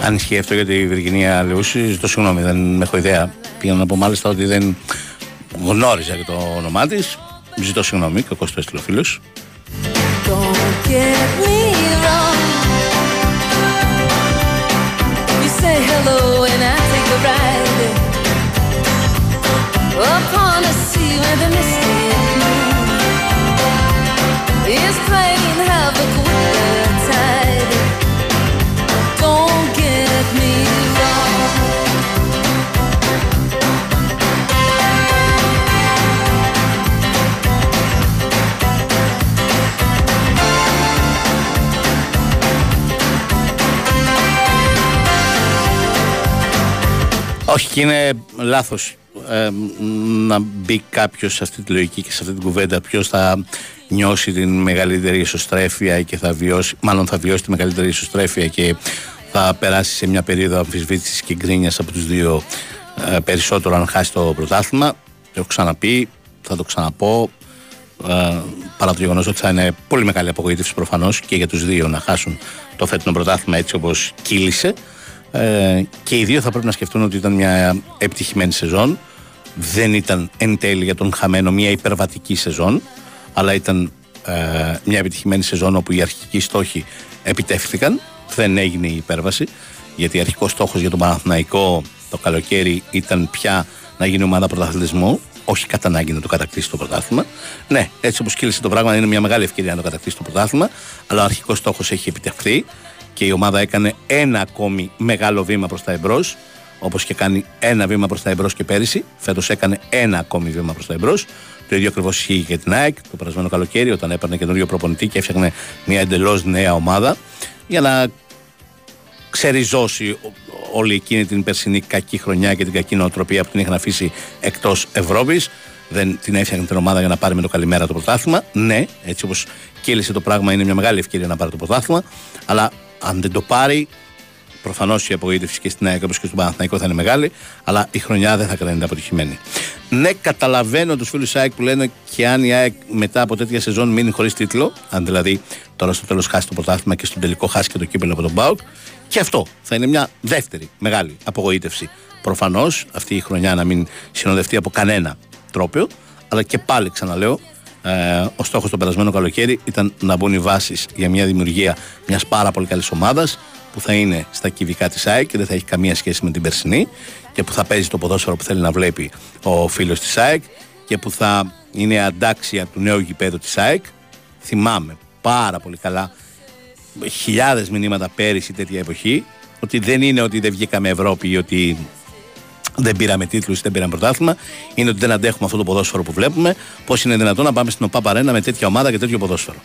Αν ισχύει αυτό για τη Βιργινία Λεούση, ζητώ συγγνώμη, δεν έχω ιδέα. Πήγα να πω μάλιστα ότι δεν γνώριζα και το όνομά της. Ζητώ συγγνώμη, και ο Κώστας έστειλε ο φίλος. Όχι, και είναι λάθος να μπει κάποιος σε αυτή τη λογική και σε αυτή την κουβέντα. Ποιος θα νιώσει την μεγαλύτερη ισοστρέφεια και θα βιώσει τη μεγαλύτερη ισοστρέφεια και θα περάσει σε μια περίοδο αμφισβήτησης και γκρίνιας από τους δύο περισσότερο αν χάσει το πρωτάθλημα. Το έχω ξαναπεί, θα το ξαναπώ. Παρά το γεγονός ότι θα είναι πολύ μεγάλη απογοήτευση προφανώς και για τους δύο να χάσουν το φετινό πρωτάθλημα έτσι όπως κύλησε. Και οι δύο θα πρέπει να σκεφτούν ότι ήταν μια επιτυχημένη σεζόν. Δεν ήταν εν τέλει για τον χαμένο μια υπερβατική σεζόν, αλλά ήταν μια επιτυχημένη σεζόν όπου οι αρχικοί στόχοι επιτεύχθηκαν. Δεν έγινε η υπέρβαση, γιατί αρχικός στόχος για τον Παναθηναϊκό το καλοκαίρι ήταν πια να γίνει ομάδα πρωταθλητισμού, όχι κατά ανάγκη να το κατακτήσει το πρωτάθλημα. Ναι, έτσι όπως κύλησε το πράγμα, είναι μια μεγάλη ευκαιρία να το κατακτήσει το πρωτάθλημα, αλλά ο αρχικός στόχος έχει επιτευχθεί. Και η ομάδα έκανε ένα ακόμη μεγάλο βήμα προς τα εμπρός, όπως και κάνει ένα βήμα προς τα εμπρός και πέρυσι. Φέτος έκανε ένα ακόμη βήμα προς τα εμπρός. Το ίδιο ακριβώς ισχύει και την ΑΕΚ το περασμένο καλοκαίρι, όταν έπαιρνε καινούριο προπονητή και έφτιαχνε μια εντελώς νέα ομάδα για να ξεριζώσει όλη εκείνη την περσινή κακή χρονιά και την κακή νοοτροπία που την είχαν αφήσει εκτός Ευρώπης. Δεν την έφτιαχνε την ομάδα για να πάρει με το καλημέρα το πρωτάθλημα. Ναι, έτσι όπως κύλησε το πράγμα, είναι μια μεγάλη ευκαιρία να πάρει το πρωτάθλημα, αλλά. Αν δεν το πάρει, προφανώς η απογοήτευση και στην ΑΕΚ όπως και στον Παναθηναϊκό θα είναι μεγάλη, αλλά η χρονιά δεν θα κρατάει αποτυχημένη. Ναι, καταλαβαίνω τους φίλους ΑΕΚ που λένε και αν η ΑΕΚ μετά από τέτοια σεζόν μείνει χωρίς τίτλο, αν δηλαδή τώρα στο τέλος χάσει το πρωτάθλημα και στον τελικό χάσει και το κύπελλο από τον ΠΑΟΚ, και αυτό θα είναι μια δεύτερη μεγάλη απογοήτευση. Προφανώς αυτή η χρονιά να μην συνοδευτεί από κανένα τρόπαιο, αλλά και πάλι ξαναλέω. Ο στόχος το περασμένο καλοκαίρι ήταν να μπουν οι βάσεις για μια δημιουργία μιας πάρα πολύ καλής ομάδας που θα είναι στα κυβικά της ΑΕΚ και δεν θα έχει καμία σχέση με την περσινή και που θα παίζει το ποδόσφαιρο που θέλει να βλέπει ο φίλος της ΑΕΚ και που θα είναι αντάξια του νέου γηπέδου της ΑΕΚ. Θυμάμαι πάρα πολύ καλά χιλιάδες μηνύματα πέρυσι τέτοια εποχή ότι δεν είναι ότι δεν βγήκαμε Ευρώπη ή ότι δεν πήραμε τίτλους, δεν πήραμε πρωτάθλημα. Είναι ότι δεν αντέχουμε αυτό το ποδόσφαιρο που βλέπουμε. Πώς είναι δυνατόν να πάμε στην ΟΠΑΠ Αρένα με τέτοια ομάδα και τέτοιο ποδόσφαιρο.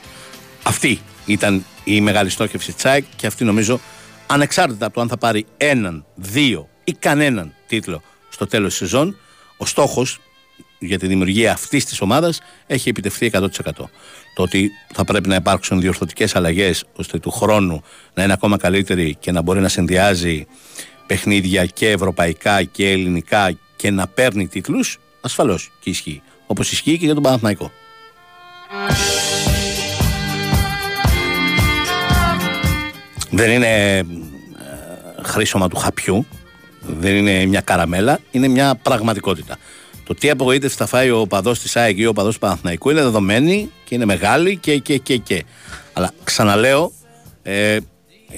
Αυτή ήταν η μεγάλη στόχευση της ΑΕΚ και αυτή νομίζω ανεξάρτητα από το αν θα πάρει έναν, δύο ή κανέναν τίτλο στο τέλος της σεζόν, ο στόχος για τη δημιουργία αυτής της ομάδας έχει επιτευχθεί 100%. Το ότι θα πρέπει να υπάρξουν διορθωτικές αλλαγές ώστε του χρόνου να είναι ακόμα καλύτερη και να μπορεί να συνδυάζει παιχνίδια και ευρωπαϊκά και ελληνικά και να παίρνει τίτλους, ασφαλώς και ισχύει. Όπως ισχύει και για τον Παναθηναϊκό. Δεν είναι χρήσωμα του χαπιού, δεν είναι μια καραμέλα, είναι μια πραγματικότητα. Το τι απογοήτευση θα φάει ο οπαδός της ΑΕΚ ή ο οπαδός του Παναθηναϊκού είναι δεδομένη και είναι μεγάλη και. Αλλά ξαναλέω,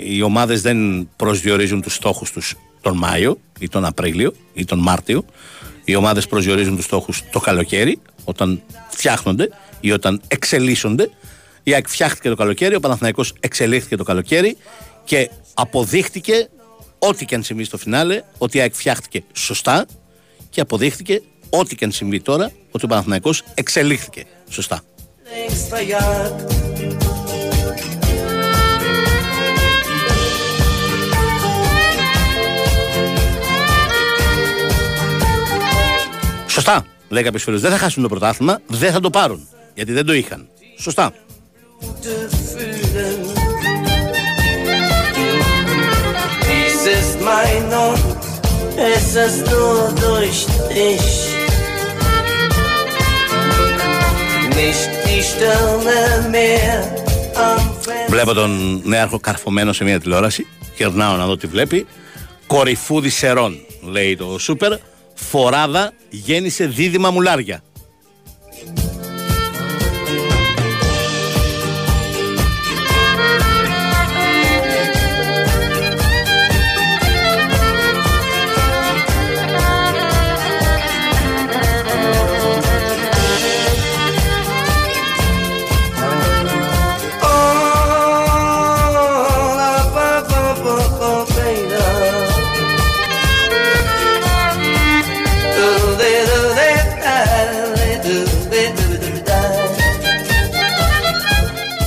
οι ομάδες δεν προσδιορίζουν τους στόχους τους τον Μάιο ή τον Απρίλιο ή τον Μάρτιο. Οι ομάδες προσδιορίζουν τους στόχους το καλοκαίρι, όταν φτιάχνονται ή όταν εξελίσσονται. Η ΑΕΚ φτιάχτηκε το καλοκαίρι, ο Παναθηναϊκός εξελίχθηκε το καλοκαίρι και αποδείχτηκε, ό,τι και αν συμβεί στο φινάλε, ότι η ΑΕΚ φτιάχτηκε σωστά και αποδείχθηκε, ό,τι και αν συμβεί τώρα, ότι ο Παναθηναϊκός εξελίχθηκε σωστά. Σωστά, λέει κάποιος φίλος, δεν θα χάσουν το πρωτάθλημα, δεν θα το πάρουν, γιατί δεν το είχαν. Σωστά. Βλέπω τον νέαρχο καρφωμένο σε μια τηλεόραση. Κερνάω να δω τι βλέπει. Κορυφούδη Σερών, λέει το Σούπερ. Φοράδα γέννησε δίδυμα μουλάρια.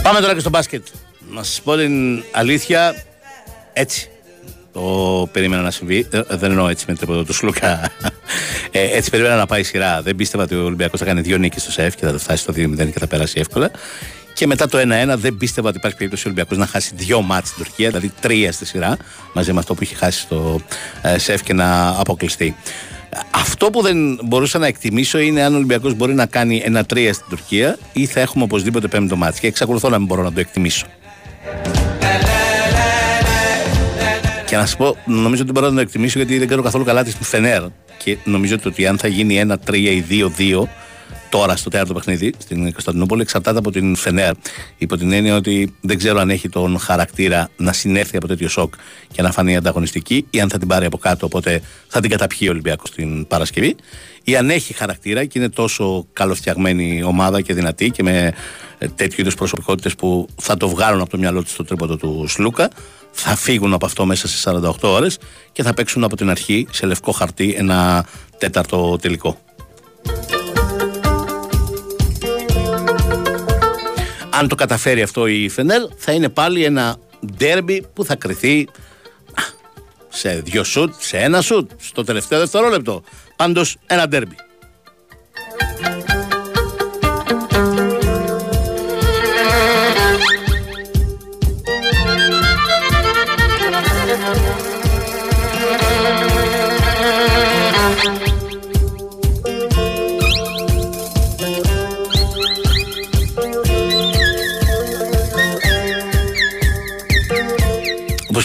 Πάμε τώρα και στο μπάσκετ. Να σας πω την αλήθεια, έτσι το περίμενα να συμβεί. Δεν εννοώ έτσι με το Σλούκα. Έτσι περίμενα να πάει η σειρά. Δεν πίστευα ότι ο Ολυμπιακός θα κάνει δύο νίκες στο ΣΕΦ και θα φτάσει στο 2-0 και θα πέρασει εύκολα. Και μετά το 1-1 δεν πίστευα ότι υπάρχει περίπτωση ο Ολυμπιακός να χάσει δύο μάτς στην Τουρκία, δηλαδή τρία στη σειρά, μαζί με αυτό που είχε χάσει στο ΣΕΦ και να αποκλειστεί. Αυτό που δεν μπορούσα να εκτιμήσω είναι αν ο Ολυμπιακός μπορεί να κάνει 1-3 στην Τουρκία ή θα έχουμε οπωσδήποτε πέμπτο μάτς. Και εξακολουθώ να μην μπορώ να το εκτιμήσω. Και να σας πω, νομίζω ότι μπορώ να το εκτιμήσω γιατί δεν κάνω καθόλου καλά τη του Φενέρ. Και νομίζω ότι αν θα γίνει 1-3 ή 2-2 τώρα στο τέταρτο παιχνίδι στην Κωνσταντινούπολη εξαρτάται από την Φενέρ. Υπό την έννοια ότι δεν ξέρω αν έχει τον χαρακτήρα να συνέλθει από τέτοιο σοκ και να φανεί ανταγωνιστική, ή αν θα την πάρει από κάτω. Οπότε θα την καταπιεί ο Ολυμπιακός την Παρασκευή, ή αν έχει χαρακτήρα και είναι τόσο καλοφτιαγμένη ομάδα και δυνατή και με τέτοιου είδους προσωπικότητες που θα το βγάλουν από το μυαλό του στο τρίποντο του Σλούκα, θα φύγουν από αυτό μέσα σε 48 ώρες και θα παίξουν από την αρχή σε λευκό χαρτί ένα τέταρτο τελικό. Αν το καταφέρει αυτό η Φενέρ, θα είναι πάλι ένα ντέρμπι που θα κριθεί σε δύο σουτ, σε ένα σουτ, στο τελευταίο δευτερόλεπτο. Πάντως ένα ντέρμπι.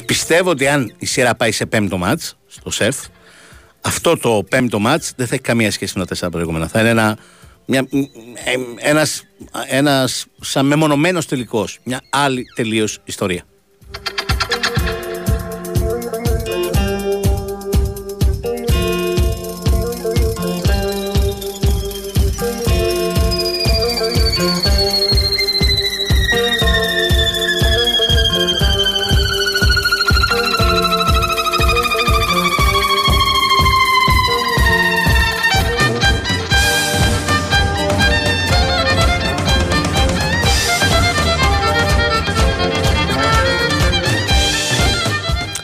Πιστεύω ότι αν η σειρά πάει σε πέμπτο μάτς, στο ΣΕΦ, αυτό το πέμπτο μάτς δεν θα έχει καμία σχέση με τα τέσσερα προηγούμενα. Θα είναι ένας σαν μεμονωμένος τελικός, μια άλλη τελείως ιστορία.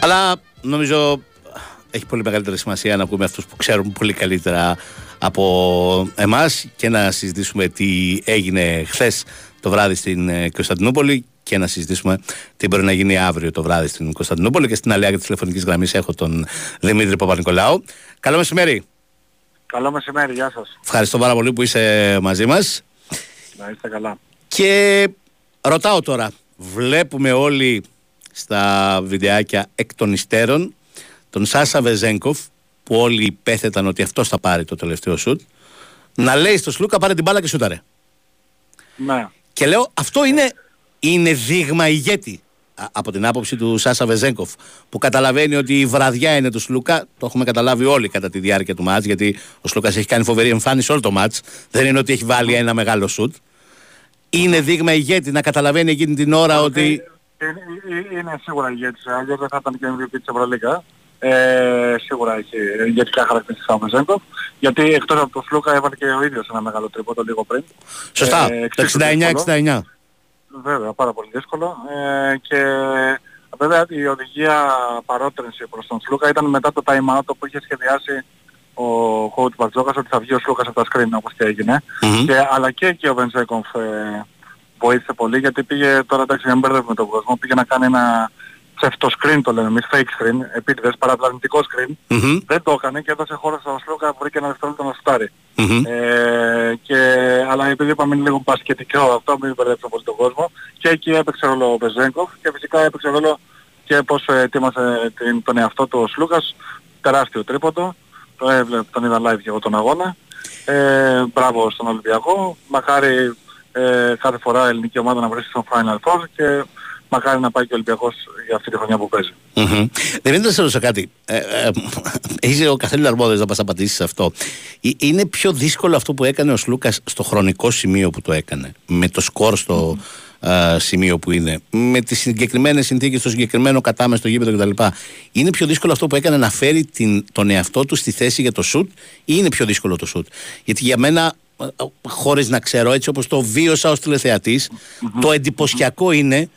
Αλλά νομίζω έχει πολύ μεγαλύτερη σημασία να ακούμε αυτούς που ξέρουν πολύ καλύτερα από εμάς και να συζητήσουμε τι έγινε χθες το βράδυ στην Κωνσταντινούπολη και να συζητήσουμε τι μπορεί να γίνει αύριο το βράδυ στην Κωνσταντινούπολη. Και στην αλέα της τηλεφωνικής γραμμής έχω τον Δημήτρη Παπα-Νικολάου. Καλό μεσημέρι. Καλό μεσημέρι, γεια σας. Ευχαριστώ πάρα πολύ που είσαι μαζί μας. Να είστε καλά. Και ρωτάω τώρα, βλέπουμε όλοι στα βιντεάκια εκ των υστέρων τον Σάσα Βεζένκοφ, που όλοι υπέθεταν ότι αυτός θα πάρει το τελευταίο σουτ, να λέει στο Σλούκα πάρε την μπάλα και σούταρε. Ναι. Και λέω αυτό είναι δείγμα ηγέτη από την άποψη του Σάσα Βεζένκοφ, που καταλαβαίνει ότι η βραδιά είναι του Σλούκα. Το έχουμε καταλάβει όλοι κατά τη διάρκεια του μάτς, γιατί ο Σλούκας έχει κάνει φοβερή εμφάνιση όλο το μάτς. Δεν είναι ότι έχει βάλει ένα μεγάλο σουτ. Είναι δείγμα ηγέτη να καταλαβαίνει εκείνη την ώρα ότι... Είναι σίγουρα ηγέτης, αλλιώς δεν θα ήταν και MVP της Ευρωλίγκα. Σίγουρα έχει ηγετικά χαρακτηριστικά ο Βεζένκοφ. Γιατί εκτός από τον Σλούκα έβαλε και ο ίδιος ένα μεγάλο τρίποντο λίγο πριν. Σωστά, το 69-69. Βέβαια, πάρα πολύ δύσκολο. Και βέβαια η οδηγία παρότρινση προς τον Σλούκα ήταν μετά το time out που είχε σχεδιάσει ο coach Μπαρτζόκας, ότι θα βγει ο Σλούκας από τα screen, όπως και έγινε. Mm-hmm. Αλλά και εκεί ο Βεζένκοφ βοήθησε πολύ, γιατί πήγε τώρα, εντάξει, για να μην μπερδεύουμε τον κόσμο, πήγε να κάνει ένα ψευτοσκριν, το λέμε εμείς, fake screen, επίτηδες, παραπλανητικό screen. Mm-hmm. Δεν το έκανε και έδωσε χώρο στον Σλούκα που βρήκε ένα δευτερόλεπτο να σουτάρει. Mm-hmm. Αλλά επειδή είπαμε είναι λίγο μπασκετικό αυτό, μην μπερδεύουμε πολύ τον κόσμο, και εκεί έπαιξε ρόλο ο Βεζένκοφ και φυσικά έπαιξε ρόλο και πώς ετοίμασε τον εαυτό του ο Σλούκας. Τεράστιο τρίποντο. Τον είδα live και εγώ τον αγώνα. Μπράβο στον Ολυμπιακό. Μακάρι κάθε φορά η ελληνική ομάδα να βρίσκεται στο Final Four και μακάρι να πάει και ο Ολυμπιακός για αυτή τη χρονιά που παίζει. Mm-hmm. Δεν είναι τόσο σε κάτι. Είσαι ο καθόλου αρμόδιος να πας απαντήσεις σε αυτό. Είναι πιο δύσκολο αυτό που έκανε ο Σλούκας στο χρονικό σημείο που το έκανε, με το σκορ στο σημείο που είναι, με τις συγκεκριμένες συνθήκες, το συγκεκριμένο κατάμεστο γήπεδο κτλ. Είναι πιο δύσκολο αυτό που έκανε να φέρει τον εαυτό του στη θέση για το σουτ, ή είναι πιο δύσκολο το σουτ? Γιατί για μένα, χωρίς να ξέρω, έτσι όπως το βίωσα ως τηλεθεατής, το εντυπωσιακό είναι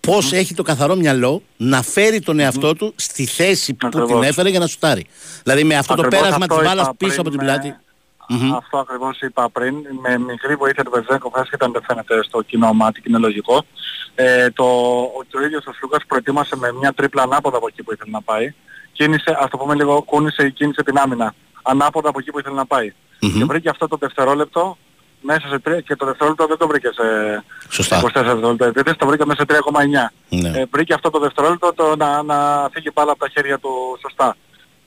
πώς έχει το καθαρό μυαλό να φέρει τον εαυτό του στη θέση που την έφερε για να σουτάρει. Δηλαδή με αυτό το πέρασμα της μπάλας πίσω από την πλάτη. Mm-hmm. Αυτό ακριβώς είπα πριν, με μικρή βοήθεια του Βεζένκοφ, άσχετα αν δεν φαίνεται στο κοινό μάτι και είναι λογικό, ο ίδιος ο Σλούκας προετοίμασε με μια τρίπλα ανάποδα από εκεί που ήθελε να πάει, κίνησε, ας το πούμε λίγο, κίνησε την άμυνα ανάποδα από εκεί που ήθελε να πάει. Mm-hmm. Και βρήκε αυτό το δευτερόλεπτο μέσα σε 3, και το δευτερόλεπτο δεν το βρήκε σε 24 δευτερόλεπτα, επειδή το βρήκε μέσα σε 3,9. Mm-hmm. Βρήκε αυτό το δευτερόλεπτο να φύγει πάλι από τα χέρια του σωστά.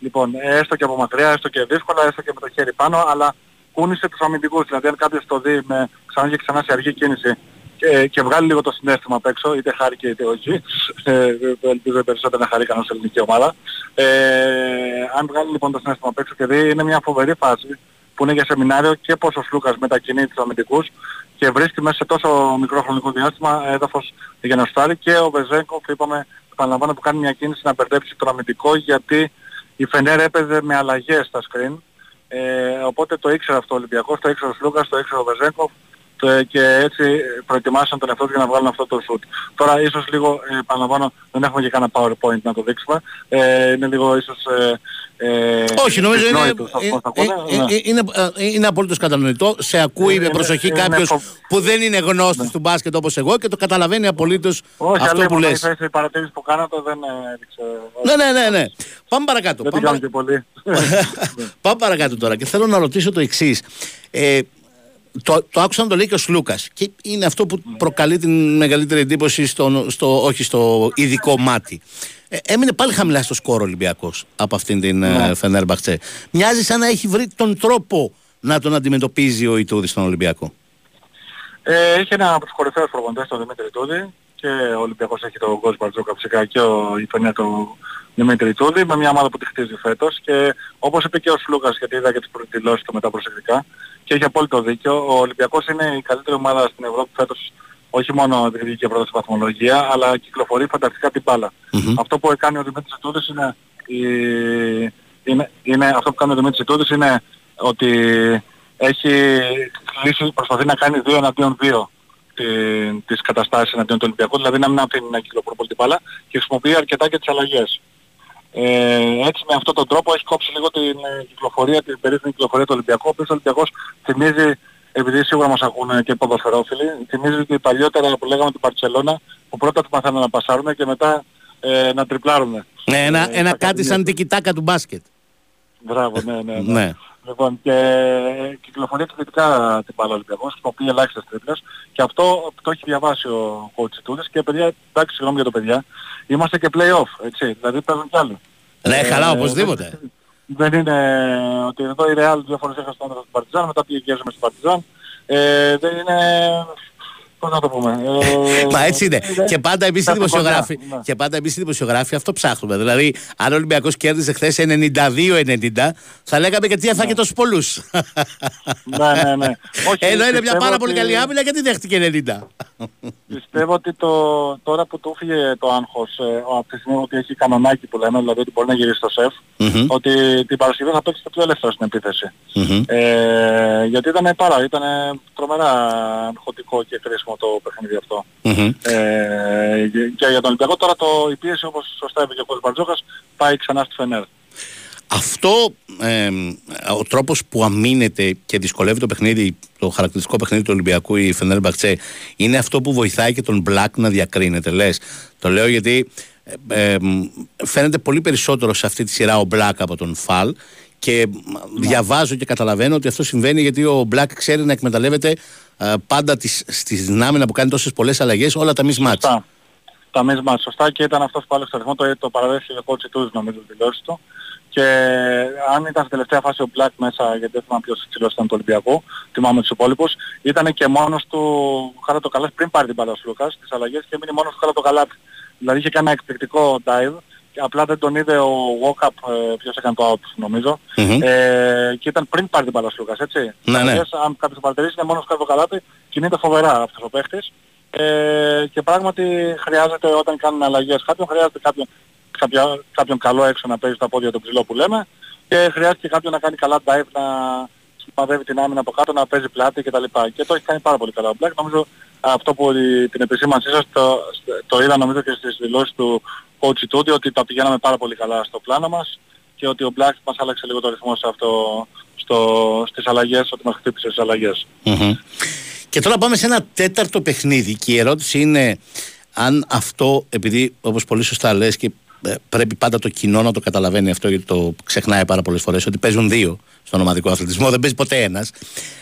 Λοιπόν, έστω και από μακριά, έστω και δύσκολα, έστω και με το χέρι πάνω, αλλά κούνησε τους αμυντικούς. Δηλαδή αν κάποιος το δει με ξανά και ξανά σε αργή κίνηση και βγάλει λίγο το συνέστημα απ' έξω, είτε χάρηκε είτε όχι, ελπίζω περισσότερο να χαρήκαν ως ελληνική ομάδα, αν βγάλει λοιπόν το συνέστημα απ' έξω και δει, είναι μια φοβερή φάση που είναι για σεμινάριο και πως ο Σλούκας μετακινεί τους αμυντικούς και βρίσκει μέσα σε τόσο μικρό χρονικό διάστημα έδαφος για να σουτάρει, και ο Βεζένκοφ, είπαμε, επαναλαμβάνω, που κάνει μια κίνηση να μπερδέψει τον αμυντικό, γιατί η Φενέρ έπαιζε με αλλαγές στα screen, οπότε το ήξερε αυτό ο Ολυμπιακός, το ήξερε ο Σλούκας, το ήξερε ο Βεζένκοφ και έτσι προετοιμάσαν τον εαυτό τους για να βγάλουν αυτό το σουτ. Τώρα ίσως λίγο, επαναλαμβάνω, δεν έχουμε και κανένα PowerPoint να το δείξουμε, είναι λίγο ίσως... Όχι, νομίζω είναι απολύτως κατανοητό. Σε ακούει με προσοχή κάποιος που δεν είναι γνώστης του μπάσκετ όπως εγώ και το καταλαβαίνει απολύτως αυτό που λες. Όχι, η παρατήρηση που κάνατε δεν έδειξε. Ναι. Πάμε παρακάτω. Δεν την κάνω και πολύ. Πάμε παρακάτω τώρα και θέλω να ρωτήσω το εξής. Το άκουσα να το λέει και ο Σλούκας και είναι αυτό που προκαλεί την μεγαλύτερη εντύπωση όχι στο ειδικό μάτι. Έμεινε πάλι χαμηλά στο σκορ Ολυμπιακός από αυτήν την Φενέρμπαχτσε. Μοιάζει σαν να έχει βρει τον τρόπο να τον αντιμετωπίζει ο Ιτούδης στον Ολυμπιακό. Έχει ένα από τους κορυφαίους προπονητές, τον Δημήτρη Ιτούδη, και ο Ολυμπιακός έχει τον Κώστα Μπαρτζόκα φυσικά και η φωνία του Δημήτρη Ιτούδη, με μια ομάδα που τη χτίζει φέτος, και όπως είπε και ο Σλούκας, γιατί είδα και τις δηλώσεις του μετά προσεκτικά και έχει απόλυτο δίκιο, ο Ολυμπιακός είναι η καλύτερη ομάδα στην Ευρώπη φέτος. Όχι μόνο διεκδικεί πρώτα στη βαθμολογία, αλλά κυκλοφορεί φανταστικά την μπάλα. Mm-hmm. Αυτό που κάνει ο Δημήτρης Ιτούδης είναι ότι έχει λύσει, προσπαθεί να κάνει 2-2 τις καταστάσεις εναντίον του Ολυμπιακού, δηλαδή να μην αφήνει να κυκλοφορεί την μπάλα και χρησιμοποιεί αρκετά και τις αλλαγές. Έτσι με αυτόν τον τρόπο έχει κόψει λίγο την περίφημη κυκλοφορία του Ολυμπιακού, ο οποίος ο Ολυμπιακός θυμίζει, επειδή σίγουρα μας ακούνε και οι ποδοσφαιρόφιλοι, θυμίζει την παλιότερα που λέγαμε την Μπαρτσελώνα, που πρώτα του μαθαίνουν να πασάρουν και μετά να τριπλάρουν. Ναι, ένα κάτι σαν την κοιτάκα του μπάσκετ. Μπράβο, ναι. Λοιπόν, και κυκλοφορεί εκπληκτικά την μπάλα ο Ολυμπιακός, που πει ελάχιστες τρίπλες, και αυτό το έχει διαβάσει ο coach Ιτούδης, και παιδιά, εντάξει, συγγνώμη για το παιδιά, είμαστε και play-off, έτσι, δηλαδή παίζουν κι άλλοι. Ναι, καλά, οπωσδήποτε. Δεν είναι ότι εδώ η Real δύο φορές έχασε τον άντρα στην Παρτιζάν, μετά πήγε και στην Παρτιζάν. Δεν είναι... πώς να το πούμε... Μα έτσι είναι. Και πάντα εμείς οι δημοσιογράφοι, αυτό ψάχνουμε. Δηλαδή, αν ο Ολυμπιακός κέρδισε χθες 92-90, θα λέγαμε και τι έφαγε τόσους πολλούς. Ναι. Ενώ είναι μια πάρα πολύ καλή άμυνα, γιατί δέχτηκε 90. Πιστεύω ότι τώρα που του έφυγε το άγχος από τη στιγμή ότι έχει κανονάκι που λέμε, δηλαδή ότι μπορεί να γυρίσει στο σεφ, ότι την Παρασκευή θα παίξει το πιο ελεύθερο στην επίθεση. Γιατί ήταν τρομερά χωτικό και χρήσιμο το παιχνίδι αυτό. Και για τον Ολυμπιακό τώρα η πίεση, όπως σωστά είπε και ο Κώστας Μπαρτζόκας, πάει ξανά στη Φενέρ. Αυτό ο τρόπος που αμήνεται και δυσκολεύει το παιχνίδι, το χαρακτηριστικό παιχνίδι του Ολυμπιακού η Φενέρμπαχτσε, είναι αυτό που βοηθάει και τον Μπλακ να διακρίνεται, λες. Το λέω γιατί φαίνεται πολύ περισσότερο σε αυτή τη σειρά ο Μπλακ από τον Φαλ και διαβάζω και καταλαβαίνω ότι αυτό συμβαίνει γιατί ο Μπλακ ξέρει να εκμεταλλεύεται πάντα στη δυνάμενα που κάνει τόσες πολλές αλλαγές όλα τα μισμάτς. Τα μισμάτς, σωστά, και ήταν αυτός που άλλο στο αριθμό, το παραδέχθηκε ο κόουτς Ιτούδης νομίζω τη δηλώση του. Και αν ήταν στην τελευταία φάση ο Black μέσα, γιατί δεν θυμάμαι ποιος ψηλός ήταν το Ολυμπιακό, θυμάμαι τους υπόλοιπους, ήταν και μόνος του Χαρατοκαλάς πριν πάρει την μπάλα ο Σλούκας, τις αλλαγές, και μείνει μόνος του Χαρατοκαλά. Δηλαδή είχε κάνει ένα εκπληκτικό dive, απλά δεν τον είδε ο walk-up, ποιος έκανε το out νομίζω, και ήταν πριν πάρει την μπάλα ο Σλούκας, έτσι. Αν κάποιος παρατηρήσει είναι μόνος του Χαρατοκαλάτη, κινείται φοβερά αυτός ο παίχτης, και πράγματι χρειάζεται όταν κάνουν αλλαγές κάποιον, χρειάζεται κάποιον καλό έξω να παίζει τα πόδια του ψηλό που λέμε, και χρειάζεται κάποιον να κάνει καλά dive, να σημαδεύει την άμυνα από κάτω, να παίζει πλάτη κτλ. Και το έχει κάνει πάρα πολύ καλά ο Black. Νομίζω αυτό που την επισήμανσή σας το είδα νομίζω και στις δηλώσεις του coach Ιτούδη, ότι τα πηγαίναμε πάρα πολύ καλά στο πλάνο μας και ότι ο Black μας άλλαξε λίγο το ρυθμό σε αυτό, στις αλλαγές, ότι μας χτύπησε στις αλλαγές. Και τώρα πάμε σε ένα τέταρτο παιχνίδι και η ερώτηση είναι αν αυτό, επειδή όπως πολύ σωστά λες και πρέπει πάντα το κοινό να το καταλαβαίνει αυτό, γιατί το ξεχνάει πάρα πολλές φορές, ότι παίζουν δύο στον ομαδικό αθλητισμό, δεν παίζει ποτέ ένας.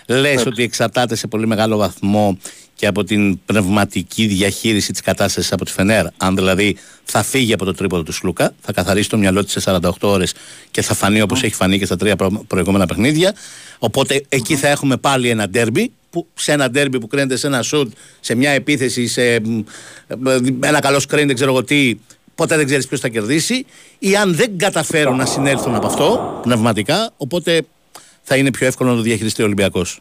Λες ότι εξαρτάται σε πολύ μεγάλο βαθμό και από την πνευματική διαχείριση της κατάστασης από τη Φενέρ. Αν δηλαδή θα φύγει από το τρίποδο του Σλούκα, θα καθαρίσει το μυαλό της σε 48 ώρες και θα φανεί όπως έχει φανεί και στα τρία προηγούμενα παιχνίδια. Οπότε εκεί θα έχουμε πάλι ένα ντέρμπι, σε ένα ντέρμπι που κρίνεται σε ένα σουτ, σε μια επίθεση, σε ένα καλό σκριν, δεν ξέρω εγώ τι. Οπότε δεν ξέρεις ποιος θα κερδίσει, ή αν δεν καταφέρουν να συνέλθουν από αυτό πνευματικά, οπότε θα είναι πιο εύκολο να το διαχειριστεί ο Ολυμπιακός.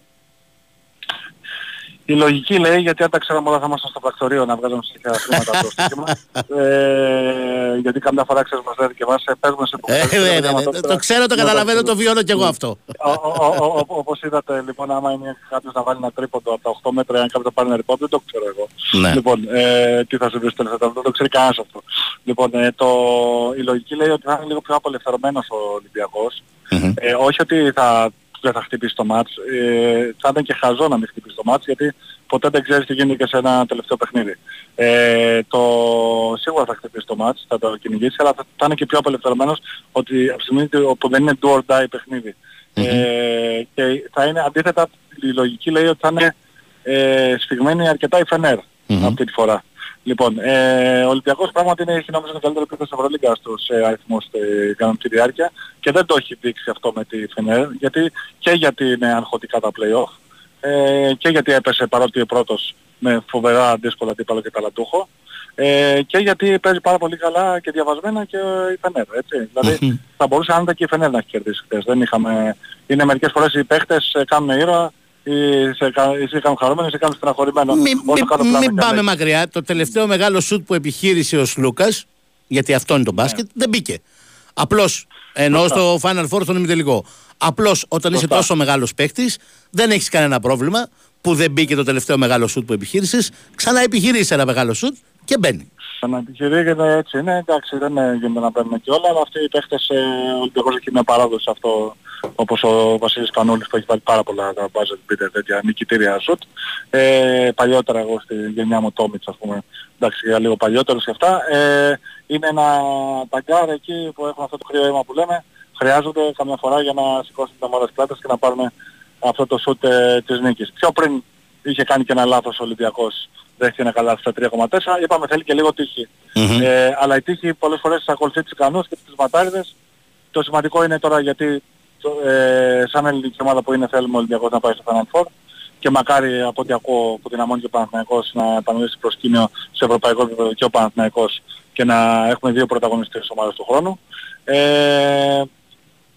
Η λογική λέει, γιατί αν τα ξέραμε όλα θα ήμασταν στο πρακτορείο να βγάζουμε στοιχεία χρήματα από το στοίχημα. Γιατί καμιά φορά ξέρεις μας λέει και εμάς, παίζουμε σε υποκριτές. Το ξέρω, το καταλαβαίνω, το βιώνω κι εγώ αυτό. Όπως είδατε, λοιπόν, άμα είναι κάποιος να βάλει ένα τρίποντο από τα 8 μέτρα, αν κάποιος θα πάρει ένα ρηπό, δεν το ξέρω εγώ. Λοιπόν, τι θα συμβεί στο τελευταίο, δεν το ξέρει κανένας αυτό. Λοιπόν, η λογική λέει ότι θα είναι λίγο πιο απελευθερωμένος ο Ολυμπιακός. Όχι ότι θα χτυπήσει το μάτς, θα ήταν και χαζό να μην χτυπήσει το μάτς, γιατί ποτέ δεν ξέρεις τι γίνεται και σε ένα τελευταίο παιχνίδι. Σίγουρα θα χτυπήσει το μάτς, θα το κυνηγήσει, αλλά θα είναι και πιο απελευθερωμένος, ότι που δεν είναι do or die παιχνίδι. Και θα είναι αντίθετα, η λογική λέει ότι θα είναι σφιγμένη αρκετά η Φενέρ αυτή τη φορά. Λοιπόν, ο Ολυμπιακός πράγματι έχει νόμιζα την καλύτερη επίθεση της Ευρωλίγκας στους αριθμούς κατά τη διάρκεια, και δεν το έχει δείξει αυτό με τη Φενέρ, γιατί είναι αγχωτικά τα play-off, και γιατί έπεσε παρότι ο πρώτος με φοβερά δύσκολα αντίπαλο και ταλαντούχο, και γιατί παίζει πάρα πολύ καλά και διαβασμένα και η Φενέρ, έτσι. Δηλαδή θα μπορούσε άνετα και η Φενέρ να έχει κερδίσει χτες. Είναι μερικές φορές οι παίχτες κάνουν ήρωα, είσαι καν χαρούμενο, είσαι καν στεναχωρημένο. Μην πάμε μακριά. Το τελευταίο μεγάλο σουτ που επιχείρησε ο Σλούκας, γιατί αυτό είναι το μπάσκετ, δεν μπήκε. Απλώς, εννοώ στο Final Four, στον ημιτελικό. Απλώς όταν είσαι τόσο μεγάλος παίκτης, δεν έχεις κανένα πρόβλημα που δεν μπήκε το τελευταίο μεγάλο σουτ που επιχείρησες. Ξανά επιχειρείς ένα μεγάλο σουτ και μπαίνει. Ξαναεπιχειρείται, έτσι είναι. Εντάξει, δεν γίνεται να παίρνουμε κιόλα, αλλά αυτοί οι παίχτες, ο Ολυμπιακός έχει μια παράδοση αυτό, όπως ο Βασίλης Πανούλης που έχει βάλει πάρα πολλά τα buzzer beater, τέτοια νικητήρια σουτ. Παλιότερα εγώ στη γενιά μου Τόμιτς, ας πούμε, εντάξει, για λίγο παλιότερος και αυτά. Είναι ένα ταγκάρ εκεί που έχουν αυτό το χρύο αίμα που λέμε, χρειάζονται καμιά φορά για να σηκώσουν τα μόρα πλάτες και να πάρουν αυτό το σουτ της νίκης. Πιο πριν είχε κάνει και ένα λάθος ο Ολυμπιακός, δέχτηκε ένα καλάθι στα 3,4, είπαμε θέλει και λίγο τύχη. Αλλά η τύχη πολλές φορές ακολουθεί τους ικανούς και τους ματάριδες. Το σημαντικό είναι τώρα, γιατί σαν ελληνική ομάδα που είναι θέλουμε ο Ολυμπιακός να πάει στο Final Four, και μακάρι από ό,τι ακούω που δυναμώνει και ο Παναθηναϊκός να επαναλύσει προσκήνιο σε ευρωπαϊκό επίπεδο και ο Παναθηναϊκός, και να έχουμε δύο πρωταγωνιστές ομάδες του χρόνου.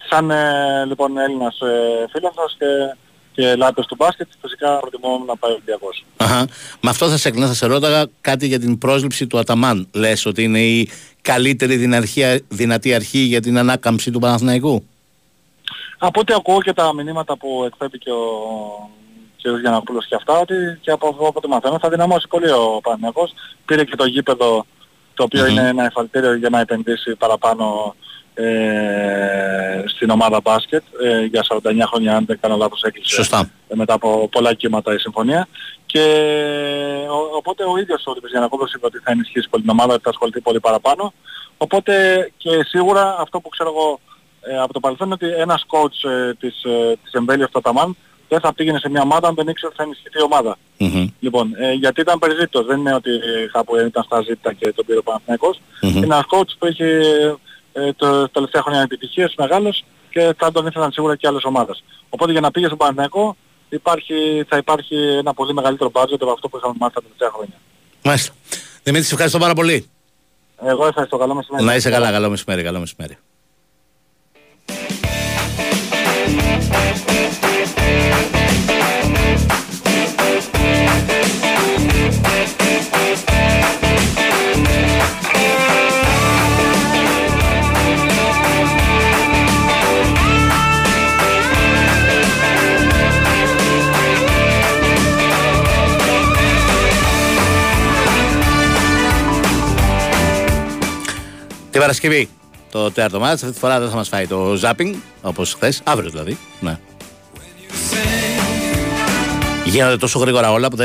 Σαν λοιπόν Έλληνας φίλαθλος και και λάτρες του μπάσκετ, φυσικά προτιμώ να πάει ο Ολυμπιακός. Με αυτό θα σε ρώταγα κάτι για την πρόσληψη του Αταμάν. Λες ότι είναι η καλύτερη δυνατή αρχή για την ανάκαμψη του Παναθηναϊκού? Από ό,τι ακούω και τα μηνύματα που εκπέμπει και ο Γιανακούλος και αυτά, ότι και από ό,τι μαθαίνω θα δυναμώσει πολύ ο Παναθηναϊκός. Πήρε και το γήπεδο, το οποίο είναι ένα εφαλτήριο για να επενδύσει παραπάνω στην ομάδα μπάσκετ, για 49 χρόνια αν δεν κάνω λάθος έκλεισε. Σωστά. Μετά από πολλά κύματα η συμφωνία, και οπότε ο ίδιος ο Γιανακούλος είπε ότι θα ενισχύσει πολύ την ομάδα, ότι θα ασχοληθεί πολύ παραπάνω, οπότε και σίγουρα αυτό που ξέρω εγώ από το παρελθόν είναι ότι ένας coach της εμβέλειας του Αταμάν δεν θα πήγαινε σε μια ομάδα αν δεν ήξερε ότι θα ενισχυθεί η ομάδα. Λοιπόν, γιατί ήταν περιζήτητος, δεν είναι ότι κάπου ήταν στα ζήτητα και τον πήρε ο Παναθηναϊκός. Είναι ένας coach που έχει τα τελευταία χρόνια επιτυχίες μεγάλες και θα τον ήθελαν σίγουρα και άλλες ομάδες. Οπότε για να πήγε στον Παναθηναϊκό θα υπάρχει ένα πολύ μεγαλύτερο budget από αυτό που είχαμε μάθει τα τελευταία χρόνια. Μάλιστα. Δημήτρη, σε ευχαριστώ πάρα πολύ. Εγώ ευχαριστώ. Καλό μεσημέρι. Να είσαι καλά. Καλό μεσημέρι. Καλό μεσημέρι. Την Παρασκευή το τέταρτο μάτς, αυτή τη φορά δεν θα μας φάει το ζάπινγκ όπως χθες, αύριο δηλαδή. Ναι. Γίνονται τόσο γρήγορα όλα που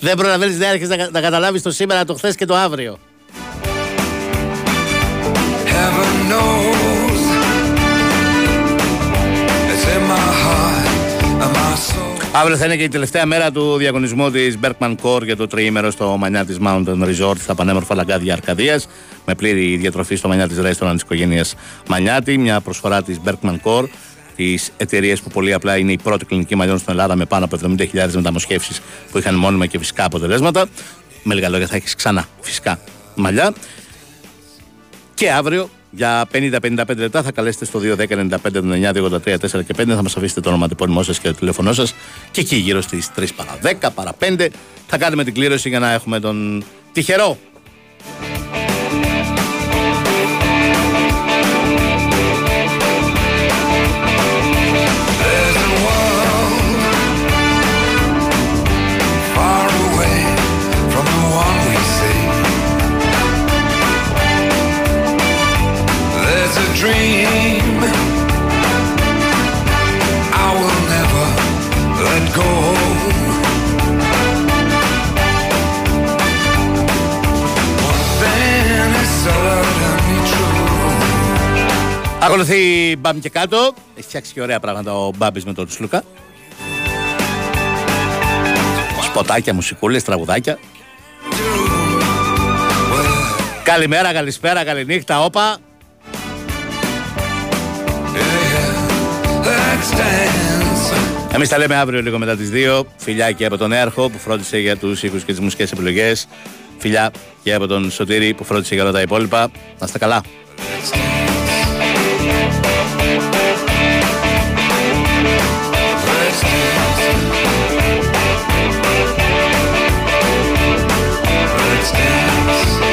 δεν προλαβαίνεις, δεν άρχισε να καταλάβεις το σήμερα, το χθες και το αύριο. Αύριο θα είναι και η τελευταία μέρα του διαγωνισμού της Bergman Corp για το τριήμερο στο Maniatis Mountain Resort, στα πανέμορφα λαγκάδια Αρκαδίας, με πλήρη διατροφή στο Maniatis Restaurant της οικογένειας Μανιάτη, μια προσφορά της Bergman Corp, της εταιρείας που πολύ απλά είναι η πρώτη κλινική μαλλιών στην Ελλάδα με πάνω από 70.000 μεταμοσχεύσεις που είχαν μόνιμα και φυσικά αποτελέσματα. Με λίγα λόγια, θα έχεις ξανά φυσικά μαλλιά. Και αύριο για 50-55 λεπτά θα καλέσετε στο 210-95-99-283-4 και 5. Θα μας αφήσετε το ονοματεπώνυμό σας και το τηλέφωνό σας. Και εκεί γύρω στις 3 παρα 10 παρα 5 θα κάνουμε την κλήρωση για να έχουμε τον τυχερό. Ακολουθεί Μπαμ και κάτω. Έχει φτιάξει και ωραία πράγματα ο Μπάμπης με τον Σλούκα. Σποτάκια, μουσικούλες, τραγουδάκια. Καλημέρα, καλησπέρα, καληνύχτα, όπα. Εμείς τα λέμε αύριο λίγο μετά τις 2. Φιλιά και από τον Έρχο που φρόντισε για τους ήχους και τις μουσικές επιλογές. Φιλιά και από τον Σωτήρη που φρόντισε για όλα τα υπόλοιπα. Να είστε καλά.